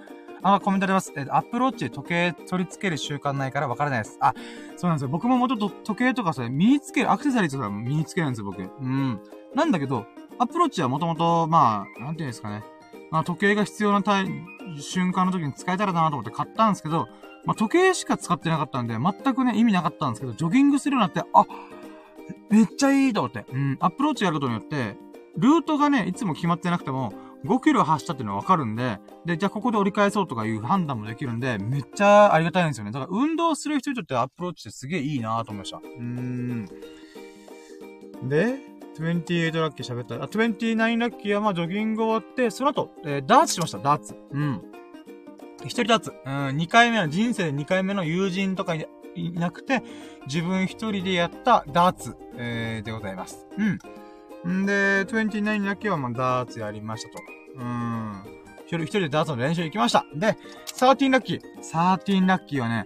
あ、コメントあります。えっと、アップルウォッチで時計取り付ける習慣ないから分からないです。あ、そうなんですよ。僕ももともと時計とかそれ身につける、アクセサリーとか身につけないんですよ、僕。うん。なんだけど、アップルウォッチはもともと、まあ、なんていうんですかね。まあ、時計が必要な瞬間の時に使えたらなと思って買ったんですけど、まあ、時計しか使ってなかったんで、全くね、意味なかったんですけど、ジョギングするようになって、あ、めっちゃいいと思って。うん。アップルウォッチやることによって、ルートがね、いつも決まってなくても、ごキロ走ったっていうのはわかるんで、で、じゃあここで折り返そうとかいう判断もできるんで、めっちゃありがたいんですよね。だから運動する人にとってアップローチってすげえいいなぁと思いました。うーん。で、にじゅうはちラッキー喋った。あ、にじゅうきゅうラッキーはまあジョギング終わって、その後、えー、ダーツしました、ダーツ。うん。一人ダーツ。うん、にかいめの、人生でにかいめの友人とかいなくて、自分一人でやったダーツ、えー、でございます。うん。んで、にじゅうきゅうだけはまあダーツやりましたと。うーん。一人一人でダーツの練習行きました。で、じゅうさんラッキー。じゅうさんラッキーはね、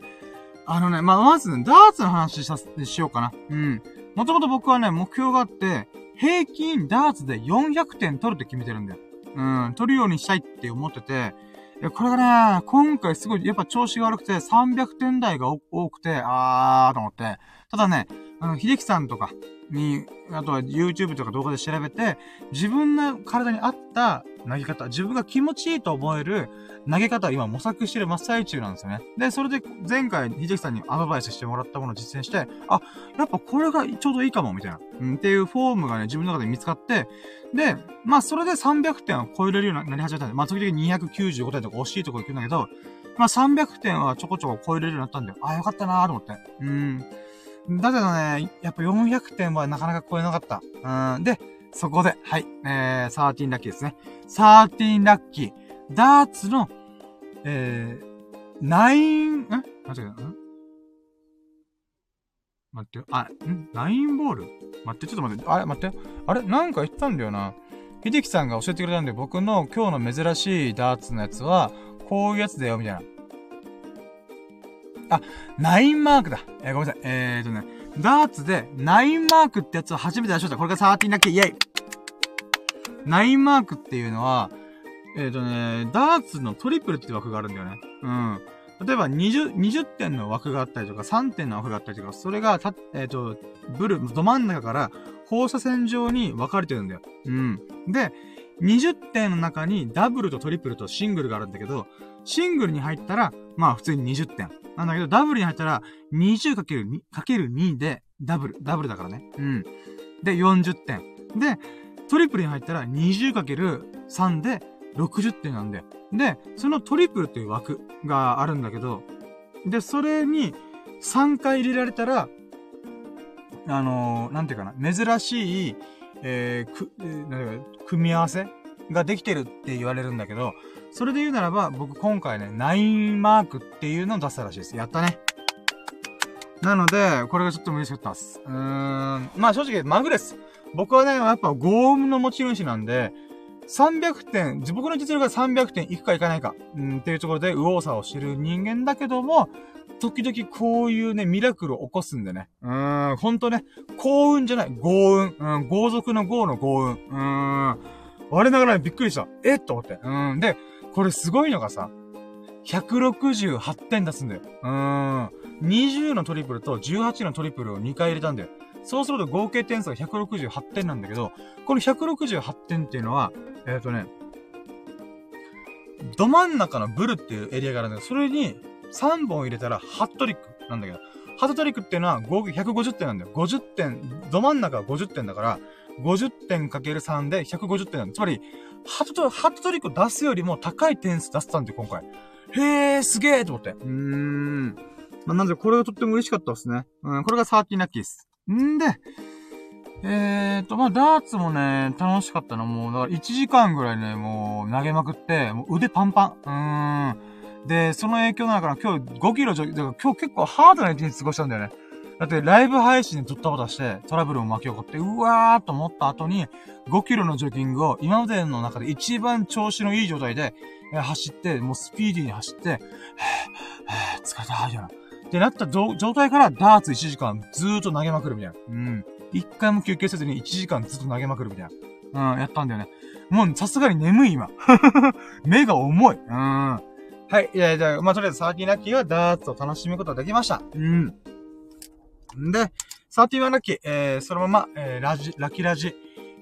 あのね、まあ、まず、ね、ダーツの話しさ、しようかな。うん。もともと僕はね、目標があって、平均ダーツでよんひゃくてん取るって決めてるんだよ。うん。取るようにしたいって思ってて、これがね、今回すごい、やっぱ調子が悪くて、さんびゃくてん台が多くて、あーと思って。ただね、あの、秀樹さんとかに、あとは YouTube とか動画で調べて、自分の体に合った投げ方、自分が気持ちいいと思える投げ方を今模索してる真っ最中なんですよね。で、それで前回秀樹さんにアドバイスしてもらったものを実践して、あ、やっぱこれがちょうどいいかも、みたいな、うん、っていうフォームがね、自分の中で見つかって、で、まあそれでさんびゃくてんを超えれるようになり始めたんで、まあ時々にひゃくきゅうじゅうごてんとか惜しいとこ行くんだけど、まあさんびゃくてんはちょこちょこ超えれるようになったんだよ。あ、よかったなーと思って。うん。だけどね、やっぱよんひゃくてんはなかなか超えなかった。うん。で、そこで、はい。えー、じゅうさんラッキーですね。じゅうさんラッキー。ダーツの、えー、きゅう、ん？間違えた。ん？待ってよ。あ、ん？ きゅう ボール？待って、ちょっと待って。あれ、待って。あれ？なんか言ってたんだよな。秀樹さんが教えてくれたんで、僕の今日の珍しいダーツのやつは、こういうやつだよ、みたいな。あ、ナインマークだ。えー、ごめんなさい。えーとね、ダーツでナインマークってやつを初めて出しました。これがじゅうさんだっけ、イェイ！ナインマークっていうのは、えーとね、ダーツのトリプルって枠があるんだよね。うん。例えばにじゅってんの枠があったりとか、さんてんの枠があったりとか、それがた、えーと、ブル、ど真ん中から放射線状に分かれてるんだよ。うん。で、にじゅってんの中にダブルとトリプルとシングルがあるんだけど、シングルに入ったら、まあ普通ににじゅってん。なんだけど、ダブルに入ったら にじゅうかけるに でダブル。ダブルだからね。うん。で、よんじゅってん。で、トリプルに入ったら にじゅうかけるさん でろくじゅってんなんだよ。で、そのトリプルという枠があるんだけど、で、それにさんかい入れられたら、あのー、なんていうかな、珍しい、えー、く、なんか、組み合わせができてるって言われるんだけど、それで言うならば、僕今回ね、きゅうマークっていうのを出したらしいです。やったね。なので、これがちょっと嬉しかったです。うーん。まあ正直、マグです。僕はね、やっぱゴームの持ち主なんで、さんびゃくてん、僕の実力がさんびゃくてんいくかいかないか、うん、っていうところで右往左往してる人間だけども、時々こういうね、ミラクルを起こすんでね。うーん、ほんとね、幸運じゃない、豪運。うん、豪族の豪の豪運。うーん。我ながらびっくりした。え？と思って。うん。で、これすごいのがさ、ひゃくろくじゅうはってん出すんだよ。うーん。にじゅうのトリプルとじゅうはちのトリプルをにかい入れたんだよ。そうすると合計点数がひゃくろくじゅうはってんなんだけど、このひゃくろくじゅうはってんっていうのは、えっとね、ど真ん中のブルっていうエリアがあるんだけど、それにさんぼん入れたらハットリックなんだけど、ハットリックっていうのは合計ひゃくごじゅってんなんだよ。ごじゅってん、ど真ん中はごじゅってんだから、ごじゅってん ×さん でひゃくごじゅってんなんだ。つまり、ハット、ハットトリックを出すよりも高い点数出せたんで、今回。へー、すげーと思って。うーん。まあ、なんで、これがとっても嬉しかったですね。うん、これがじゅうさんラッキーです。んで、えーと、まあ、ダーツもね、楽しかったな。もう、だからいちじかんぐらいね、もう、投げまくって、もう腕パンパン。うーん。で、その影響なのかな、今日ごキロ上、だから今日結構ハードな一日過ごしたんだよね。だってライブ配信でドッタバタしてトラブルを巻き起こって、うわーと思った後にごキロのジョギングを今までの中で一番調子のいい状態で走って、もうスピーディーに走って、はぁ、はぁ、疲れたーじゃん。ってなった状態からダーツいちじかんずーっと投げまくるみたいな。うん。一回も休憩せずにいちじかんずっと投げまくるみたいな。うん、やったんだよね。もうさすがに眠い今。目が重い。うん。はい。いやいや、まあ、とりあえずじゅうさんラッキーはダーツを楽しむことができました。うん。んで、じゅういちラッキー、えー、そのまま、えー、ラジ、ラキラジ、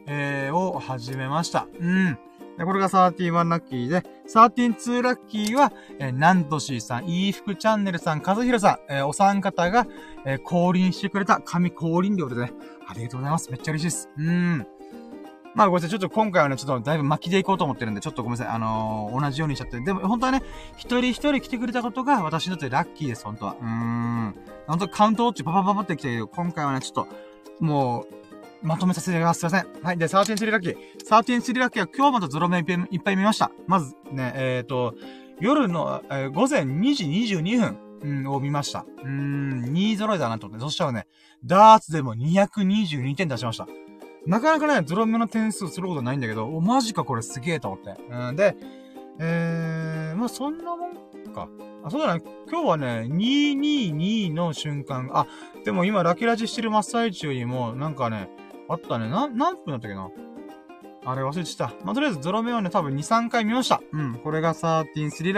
えー、を始めました。うん。で、これがじゅういちラッキーで、じゅうにラッキーは、えー、なんとしーさん、いいふくチャンネルさん、かずひろさん、えー、お三方が、えー、降臨してくれた、神降臨料でね、ありがとうございます。めっちゃ嬉しいです。うん。まあごめんなさい、ちょっと今回はね、ちょっとだいぶ巻きでいこうと思ってるんで、ちょっとごめんなさい、あのー、同じようにしちゃって。でも本当はね、一人一人来てくれたことが私にとってラッキーです、本当は。うーん。本当カウントウォッチパパパパってきたけど、今回はね、ちょっと、もう、まとめさせていただきます。すいません。はい。で、じゅうさんラッキー。じゅうさんラッキーは今日またゾロ目いっぱい見ました。まずね、えっと、夜の、えー、午前にじにじゅうにふん。うん、を見ました。うーん、に揃いだなと思って。そしたらね、ダーツでもにひゃくにじゅうにてん出しました。なかなかね、ゾロ目の点数することないんだけど、お、マジかこれすげえと思って。うん、で、えー、まあ、そんなもんか。あ、そうだね。今日はね、にひゃくにじゅうにの瞬間、あ、でも今、ラキラジしてる真っ最中にも、なんかね、あったね。な、何分だったっけな？あれ忘れてた。まあ、とりあえずゾロ目はね、多分にさんかい見ました。うん。これがじゅうさんラッ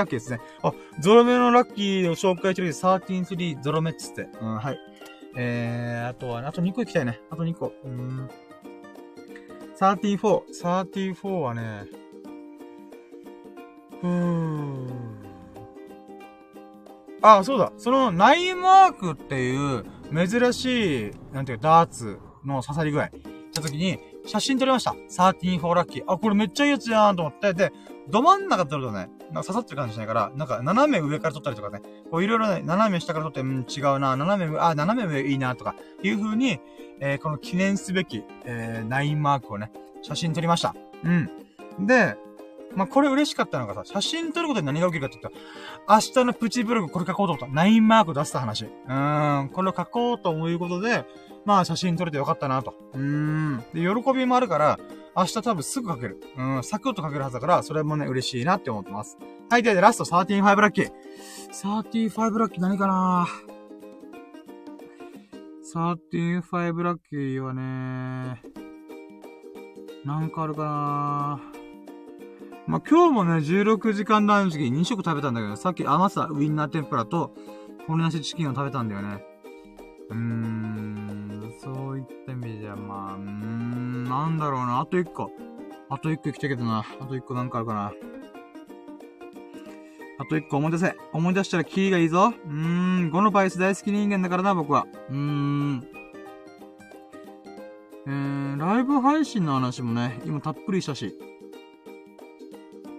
キーですね。あ、ゾロ目のラッキーを紹介してるけど、じゅうさんゾロ目っつって。うん、はい。えー、あとは、あとにこ行きたいね。あとにこ。うーん。さんじゅうよん。さんじゅうよんはね、うーん。ああ、そうだ。その、ナインマークっていう、珍しい、なんていうか、ダーツの刺さり具合。したときに、写真撮りました。じゅうよんラッキー。あ、これめっちゃいいやつやんと思って。で、ど真ん中撮るとね、なんか刺さってる感じしないから、なんか斜め上から撮ったりとかね、こういろいろね、斜め下から撮って、うん、違うな、斜め上、あ、斜め上いいな、とか、いう風に、えー、この記念すべき、えー、ナインマークをね、写真撮りました。うん。で、まあ、これ嬉しかったのがさ、写真撮ることで何が起きるかって言ったら、明日のプチブログこれ書こうと思った。ナインマーク出した話。うーん、これを書こうということで、まあ写真撮れてよかったなと。うーん。で、喜びもあるから、明日多分すぐ書ける。うん、サクッと書けるはずだから、それもね、嬉しいなって思ってます。はい、で、ラストさんじゅうごラッキー。さんじゅうごラッキー何かなぁ。さんじゅうごラッキーはね、なんかあるかなぁ。まあ、今日もね、じゅうろくじかん断食ににしょく食べたんだけど、さっき余ったウインナー天ぷらと、骨なしチキンを食べたんだよね。うーん、そういった意味じゃ、まあ、うーん、なんだろうな。あといっこ。あといっこ行きたいけどな。あといっこなんかあるかな。あといっこ思い出せ。思い出したらキーがいいぞ。うーん、ごの倍数大好き人間だからな、僕は。うーん。えー、ライブ配信の話もね、今たっぷりしたし。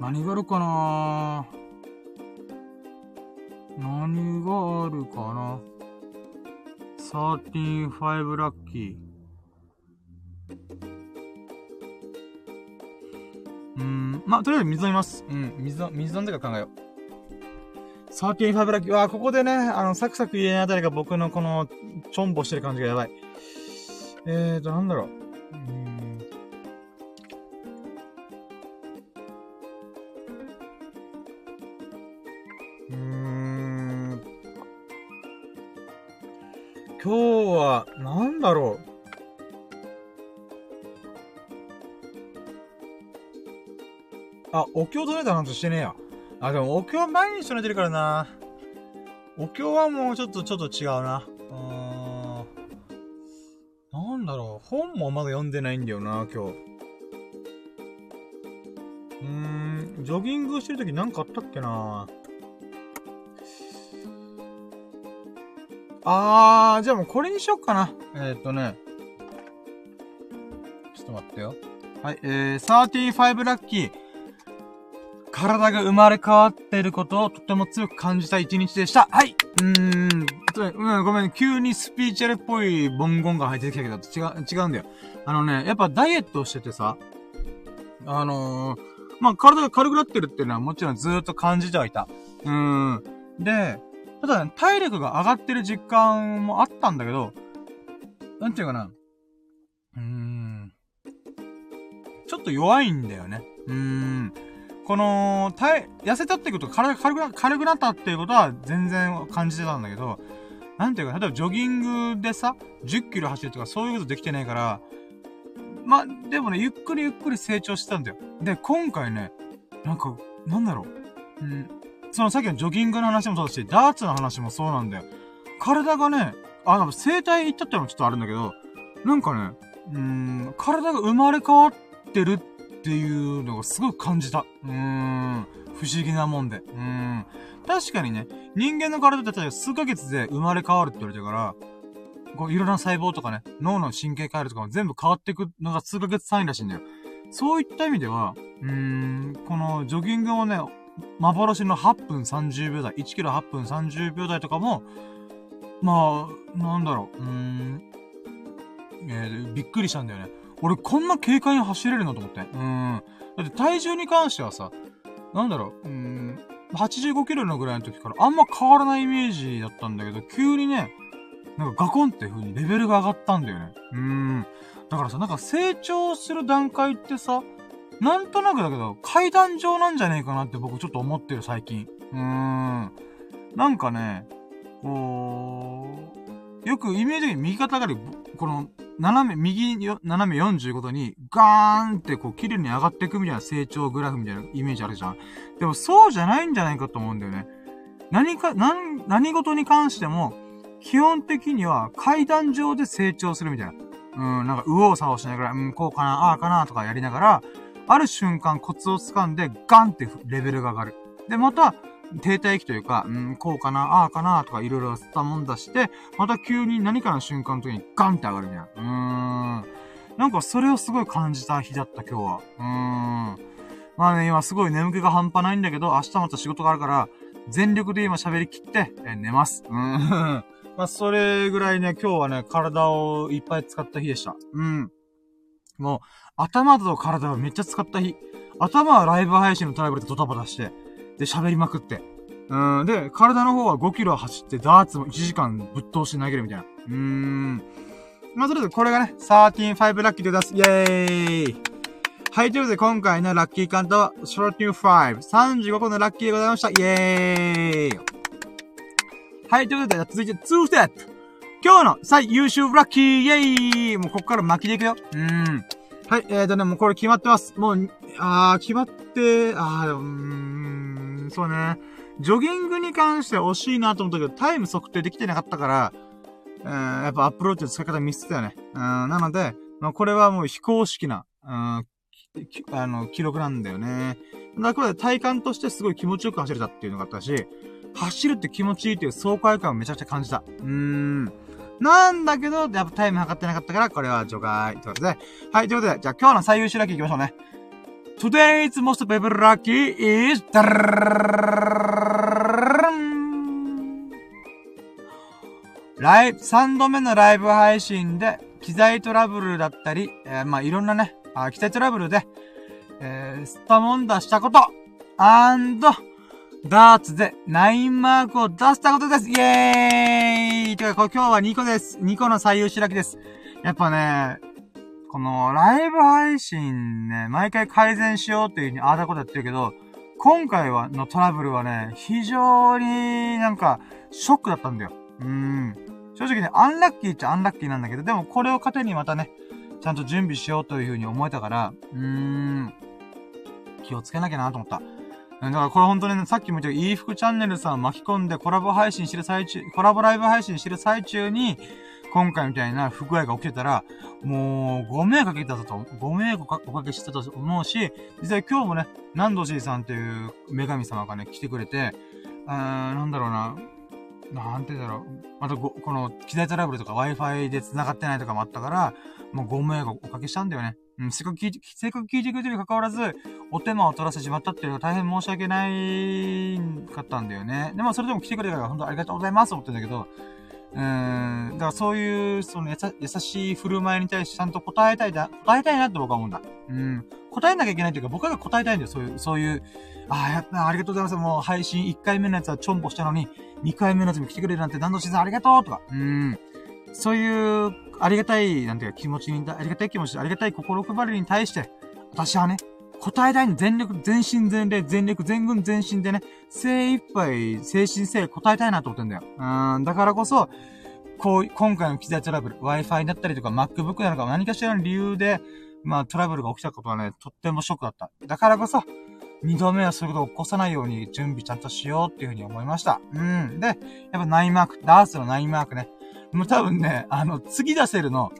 何があるかなぁ。何があるかな。さんじゅうごラッキー。うーん。まあ、とりあえず水飲みます。うん。水飲、水飲んでから考えよう。さんじゅうごラッキー。わあ、ここでね、あの、サクサク言えないあたりが僕のこの、ちょんぼしてる感じがやばい。えーと、なんだろう。今日は、なんだろう。あ、お経唱えた話してねえや。あ、でもお経毎日唱えてるからな。お経はもうちょっと、ちょっと違うな。うーん。なんだろう。本もまだ読んでないんだよな、今日。うーん、ジョギングしてるときなんかあったっけな。あー、じゃあもうこれにしよっかな。えーっとね。ちょっと待ってよ。はい、えー、さんじゅうごラッキー。体が生まれ変わっていることをとても強く感じた一日でした。はい。うーん。うん、ごめん、急にスピーチャルっぽい文言が入ってきたけど、違う、違うんだよ。あのね、やっぱダイエットをしててさ、あのー、まあ、体が軽くなってるっていうのはもちろんずーっと感じてはいた。うーん。で、ただね、体力が上がってる実感もあったんだけど、なんていうかな。うーん。ちょっと弱いんだよね。うーん。この、体、痩せたってこと、体が軽くな、軽くなったっていうことは全然感じてたんだけど、なんていうか、例えばジョギングでさ、じゅっキロ走るとかそういうことできてないから、まあ、でもね、ゆっくりゆっくり成長してたんだよ。で、今回ね、なんか、なんだろう。うん。そのさっきのジョギングの話もそうだし、ダーツの話もそうなんだよ。体がね、あ、なんか整体行ったってのもちょっとあるんだけど、なんかね、うーん、体が生まれ変わってるっていうのがすごく感じた。うーん、不思議なもんで。うーん。確かにね、人間の体って数ヶ月で生まれ変わるって言われてから、こういろんな細胞とかね、脳の神経回路とかも全部変わっていくのが数ヶ月単位らしいんだよ。そういった意味では、うーん、このジョギングをね、幻のはっぷんさんじゅうびょう台、いちキロはっぷんさんじゅうびょう台とかも、まあ、なんだろう、うーん、えー、びっくりしたんだよね。俺こんな軽快に走れるのと思って。うーん。だって体重に関してはさ、なんだろう、うーん、はちじゅうごキロのぐらいの時からあんま変わらないイメージだったんだけど、急にね、なんかガコンって風にレベルが上がったんだよね。うーん。だからさ、なんか成長する段階ってさ、なんとなくだけど、階段上なんじゃねえかなって僕ちょっと思ってる最近。うーん。なんかね、こう、よくイメージ的に右肩上がり、この、斜め、右に、斜めよんじゅうごどに、ガーンってこう、綺麗に上がっていくみたいな成長グラフみたいなイメージあるじゃん。でもそうじゃないんじゃないかと思うんだよね。何か、何、何事に関しても、基本的には階段上で成長するみたいな。うん、なんか右往左往しながら、うん、こうかな、ああかなとかやりながら、ある瞬間コツを掴んでガンってレベルが上がる。で、また、停滞期というか、うん、こうかな、ああかなとかいろいろしたもんだして、また急に何かの瞬間の時にガンって上がるみたいな。うーん。なんかそれをすごい感じた日だった今日は。うーん。まあね、今すごい眠気が半端ないんだけど、明日また仕事があるから、全力で今喋り切って、え寝ます。うん。まあそれぐらいね、今日はね、体をいっぱい使った日でした。うん。もう、頭と体をめっちゃ使った日。頭はライブ配信のトラブルでドタバタして、で喋りまくって。うん。で、体の方はごキロ走って、ダーツもいちじかんぶっ通して投げるみたいな。うーん。まあとりあえずこれがね、じゅうさん、ごラッキーで出す。イェーイ。はい、ということで今回のラッキーカウントは、じゅうさん、ご、さんじゅうごこのラッキーでございました。イェーイ。はい、ということで、続いてにステップ。今日の最優秀ラッキー、イェーイ。もうこっから巻きでいくよ。うーん。はい、えーとね、もうこれ決まってます。もう、あー、決まって、あー、うーん、そうね。ジョギングに関しては惜しいなと思ったけど、タイム測定できてなかったから、えー、やっぱアップロードの使い方ミスったよね。うん、なので、まあ、これはもう非公式な、うんあの、記録なんだよね。だから体感としてすごい気持ちよく走れたっていうのがあったし、走るって気持ちいいっていう爽快感をめちゃくちゃ感じた。うーん。なんだけど、やっぱタイム測ってなかったから、これは除外。ということで。はい、ということで、じゃあ今日の最優秀ラッキー行きましょうね。Today's most favorite lucky is... ライブ、さんどめのライブ配信で、機材トラブルだったり、えー、まあ、いろんなね、あ、機材トラブルで、えー、吸ったもんだしたこと、アンド、ダーツできゅうマークを出したことです。イェーイ。というか、今日はにこです。にこの最優秀ラッキーです。やっぱね、このライブ配信ね、毎回改善しようっていう風にああだことやってるけど、今回は、のトラブルはね、非常になんか、ショックだったんだよ。うーん。正直ね、アンラッキーっちゃアンラッキーなんだけど、でもこれを糧にまたね、ちゃんと準備しようという風に思えたから、うーん、気をつけなきゃなと思った。だからこれ本当にね、さっきも言ったけど、いい服チャンネルさんを巻き込んでコラボ配信してる最中、コラボライブ配信してる最中に、今回みたいな不具合が起きてたら、もう、ご迷惑かけたぞと、ご迷惑おかけしたと思うし、実際今日もね、ナンドジーさんという女神様がね、来てくれて、うーん、なんだろうな、なんて言うんだろう。またご、この、機材トラブルとか Wi-Fi で繋がってないとかもあったから、もうご迷惑をおかけしたんだよね。うん、せっかく聞いて、せっかく聞いてくれてるに関わらず、お手間を取らせてしまったっていうのが大変申し訳ないかったんだよね。でも、それでも来てくれたから本当ありがとうございますと思ってんだけど、うーん、だからそういう、そのやさ、優しい振る舞いに対してちゃんと答えたいだ、答えたいなって僕は思うんだ。うん。答えなきゃいけないというか、僕が答えたいんだよ。そういう、そういう、ああ、やっぱありがとうございます。もう配信いっかいめのやつはちょんぼしたのに、にかいめのやつも来てくれるなんて、何度しずありがとうとか、うん。そういう、ありがたい、なんていうか、気持ちに、ありがたい気持ち、ありがたい心配りに対して、私はね、答えたいの全力、全身全霊、全力、全軍全身でね、精一杯、精神性答えたいなと思ってんだよ。うん、だからこそ、こう、今回の機材トラブル、Wi-Fi だったりとか、MacBook なのか、何かしらの理由で、まあ、トラブルが起きたことはね、とってもショックだった。だからこそ、二度目はそういうことを起こさないように準備ちゃんとしようっていうふうに思いました。うん。で、やっぱきゅうマーク、ダーツのきゅうマークね。もう多分ね、あの、次出せるの、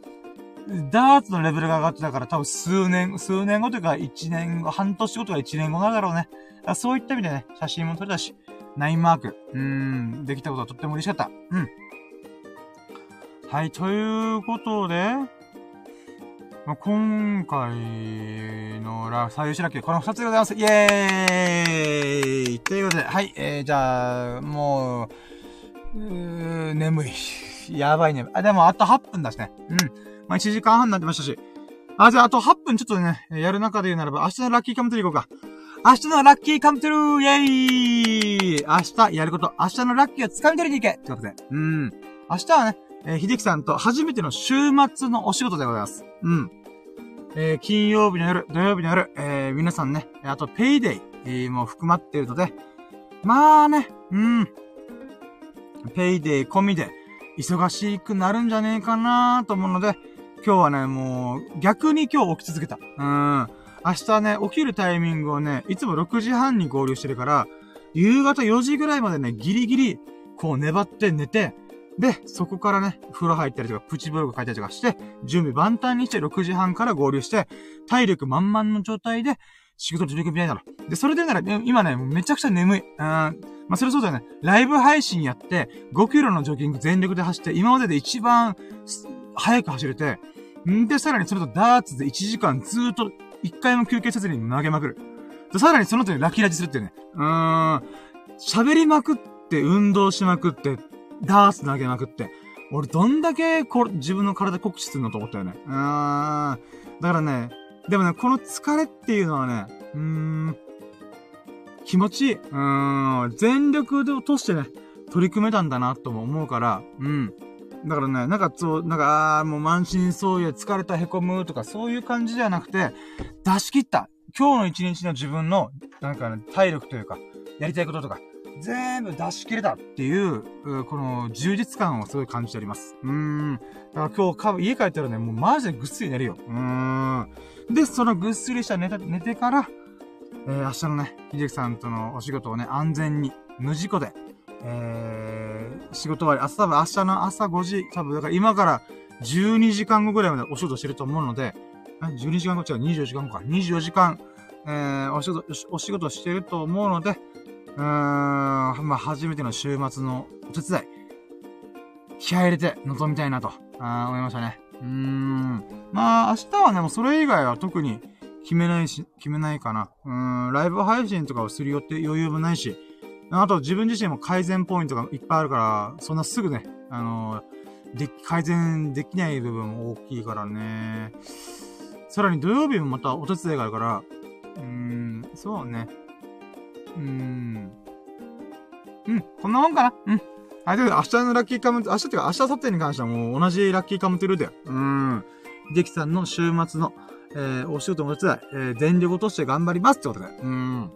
ダーツのレベルが上がってたから多分数年、数年後というか一年後、半年後とか一年後なんだろうね。そういった意味でね、写真も撮れたし、きゅうマーク、うーん、できたことはとっても嬉しかった。うん。はい、ということで、まあ、今回のラ最優秀ラッキー、このふたつでございます。イエーイということで、はい、えー、じゃあ、もう、うー眠い。やばいね。あ、でもあとはっぷんだしね。うん。まあ、いちじかんはんになってましたし。あ、じゃああとはっぷんちょっとね、やる中で言うならば、明日のラッキーカムトゥル行こうか。明日のラッキーカムトゥルイエーイ明日やること、明日のラッキーを掴み取りに行けってことで。うん。明日はね、えー、秀樹さんと初めての週末のお仕事でございます。うん。えー、金曜日の夜、土曜日の夜、えー、皆さんね、あとペイデイ、えー、も含まっているので、まあね、うん。ペイデイ込みで、忙しくなるんじゃねえかなーと思うので、今日はね、もう、逆に今日起き続けた。うん。明日ね、起きるタイミングをね、いつもろくじはんに合流してるから、夕方よじぐらいまでね、ギリギリ、こう粘って寝て、で、そこからね、風呂入ったりとか、プチブログ書いたりとかして、準備万端にしてろくじはんから合流して、体力満々の状態で、仕事に取り組みたいなの。で、それでなら、ね、今ね、めちゃくちゃ眠い。うーん。まあ、それそうだよね。ライブ配信やって、ごキロのジョギング全力で走って、今までで一番、早く走れて、んで、さらにそれとダーツでいちじかんずーっと、いっかいも休憩せずに投げまくる。で、さらにその後にラキラキするっていうね。うーん。喋りまくって、運動しまくって、ダーツ投げまくって。俺、どんだけ、こ、自分の体酷使するのと思ったよね。うーん。だからね、でもね、この疲れっていうのはね、うーん、気持ちいい。うーん、全力で落としてね、取り組めたんだな、とも思うから、うん。だからね、なんかそう、なんか、あーもう満身創痍、疲れた、凹むとか、そういう感じではなくて、出し切った。今日の一日の自分の、なんかね、体力というか、やりたいこととか、全部出し切れたっていう、この充実感をすごい感じております。うーん。だから今日、家帰ったらね、もうマジでぐっすり寝るよ。うーん。で、そのぐっすりした寝た、寝てから、えー、明日のね、秀樹さんとのお仕事をね、安全に、無事故で、えー、仕事終わり、明日多分明日の朝ごじ、多分だから今からじゅうにじかんごぐらいまでお仕事してると思うので、じゅうにじかんご違う、にじゅうよじかんごか、にじゅうよじかん、えー、お仕事、お仕事してると思うので、うーん、まあ、初めての週末のお手伝い、気合入れて臨みたいなと、あー思いましたね。うーん。まあ、明日はね、もうそれ以外は特に決めないし、決めないかな。うーん、ライブ配信とかをする予定余裕もないし、あと自分自身も改善ポイントがいっぱいあるから、そんなすぐね、あの、で、改善できない部分も大きいからね。さらに土曜日もまたお手伝いがあるから、うーん、そうね。うーん。うん、こんなもんかな。うん。あ、でも明日のラッキーカム、明日っていうか明日明後日に関してはもう同じラッキーカムトゥルーだよ。うーん。秀樹さんの週末の、えー、お仕事のお手伝い、えー、全力を落として頑張りますってことで。うーん。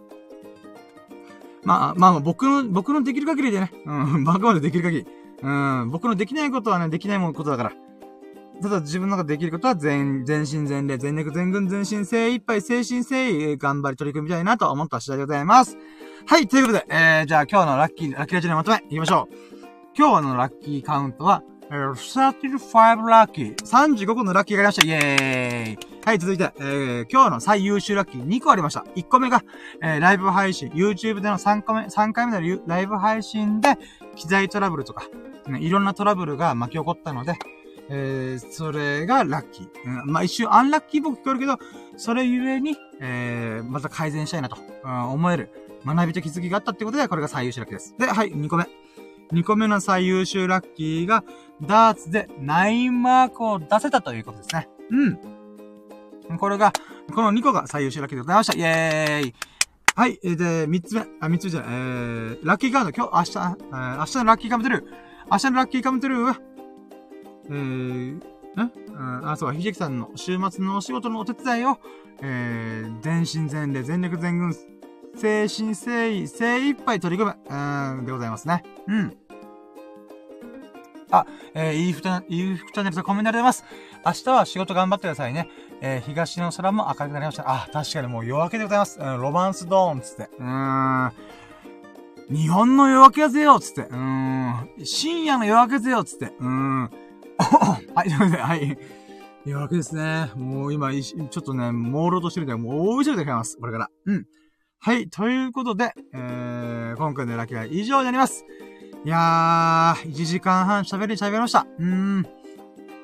まあ、まあ、僕の、僕のできる限りでね。うん、バカまでできる限り。うん、僕のできないことはね、できないもんことだから。ただ自分の中でできることは全、全身全霊、全力全軍全身精一杯、精神精一、頑張り取り組みたいなと思った次第でございます。はい、ということで、えー、じゃあ今日のラッキー、ラッキーラジオのまとめ、行きましょう。今日のラッキーカウントは、えー、さんじゅうごラッキー。さんじゅうごこのラッキーがありました。イエーイ。はい、続いて、えー、今日の最優秀ラッキーにこありました。いっこめが、えー、ライブ配信。YouTube でのさんこめ、さんかいめのライブ配信で、機材トラブルとか、ね、いろんなトラブルが巻き起こったので、えー、それがラッキー。うん、まあ、一瞬アンラッキー僕聞こえるけど、それゆえに、えー、また改善したいなと、うん、思える学びと気づきがあったってことで、これが最優秀ラッキーです。で、はい、にこめ。にこめの最優秀ラッキーが、ダーツできゅうマークを出せたということですね。うん。これが、このにこが最優秀ラッキーでございました。イェーイ。はい、で、みっつめ、あ、みっつめじゃない、えー、ラッキーカウント、今日、明日、えー、明日のラッキーカムトゥルー。明日のラッキーカムトゥルーは、えー、んあ、そうか、秀樹さんの週末のお仕事のお手伝いを、えー、全身全霊、全力全軍、精神誠意、精一杯取り組む、うーん、でございますね。うん。あ、えー、いいふた、いいふくチャンネルとコメントありがとうございます。明日は仕事頑張ってくださいね。えー、東の空も明るくなりました。あ、確かにもう夜明けでございます。うん、ロマンスドーン、つって。うーん。日本の夜明けぜよ、つって。うーん。深夜の夜明けぜよ、つって。うーん。はい、すいません、はい。夜明けですね。もう今、ちょっとね、朦朧としてるんで、もう大急ぎで買います。これから。うん。はい、ということで、えー、今回のラッキーは以上になります。いやー、いちじかんはん喋り喋りました。うーん。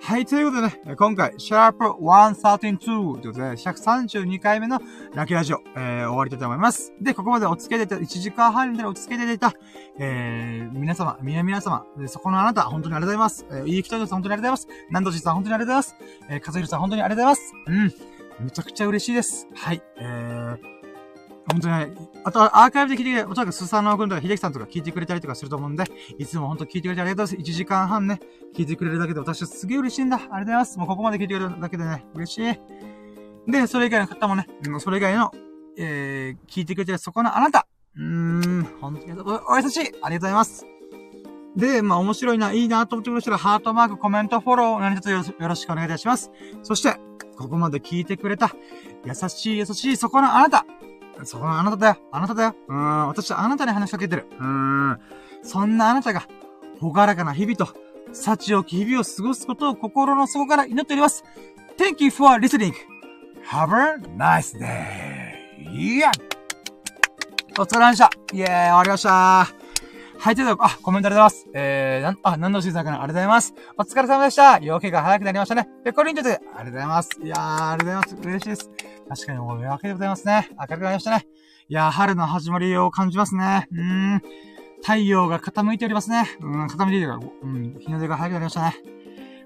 はい、ということでね、今回、シャープひゃくさんじゅうにということで、ひゃくさんじゅうにかいめのラッキーラジオ、えー、終わりたいと思います。で、ここまでお付き合いでいた、いちじかんはんにお付き合いでいた、えー、皆様、皆皆様、そこのあなた、本当にありがとうございます。えー、いい人です、本当にありがとうございます。南都市さん、本当にありがとうございます。えー、かずひろさん、本当にありがとうございます。うん。めちゃくちゃ嬉しいです。はい、えー、本当にね、あとアーカイブで聞いてくれて、おそらくスサノー君とか秀樹さんとか聞いてくれたりとかすると思うんで、いつも本当聞いてくれてありがとうございます。いちじかんはんね、聞いてくれるだけで私はすげえ嬉しいんだ。ありがとうございます。もうここまで聞いてくれるだけでね、嬉しい。で、それ以外の方もね、それ以外の、えー、聞いてくれてるそこのあなた。うーん、本当にお、お優しい。ありがとうございます。で、まあ面白いな、いいなと思ってくれたら、ハートマーク、コメント、フォロー、何卒よろしくお願いいたします。そして、ここまで聞いてくれた、優しい優しいそこのあなた。そこのあなただよ。あなただよ。うーん。私はあなたに話しかけてる。うーん。そんなあなたが、ほがらかな日々と、幸多き日々を過ごすことを心の底から祈っております。Thank you for listening. Have a nice day. いや、お疲れ様でした。イェーイ、終わりました。はい、ということで、あ、コメントありがとうございます。えー、なん、あ、何度しずさんからありがとうございます。お疲れ様でした。夜明けが早くなりましたね。ペコリンということで、ありがとうございます。いやー、ありがとうございます。嬉しいです。確かにもう夜明けでございますね。明るくなりましたね。いやー、春の始まりを感じますね。うーん。太陽が傾いておりますね。うん、傾いているから、うん、日の出が早くなりましたね。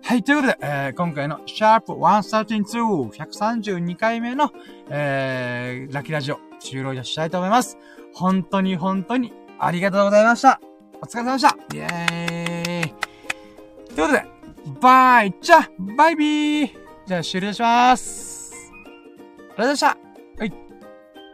はい、ということで、えー、今回のシャープいちさんに、ひゃくさんじゅうにかいめの、えー、ラキラジオ、終了したいと思います。本当に本当にありがとうございました。お疲れ様でした。イェーイ。ということで、バイじゃあ、バイビー。じゃあ終了します。ありがとうございました。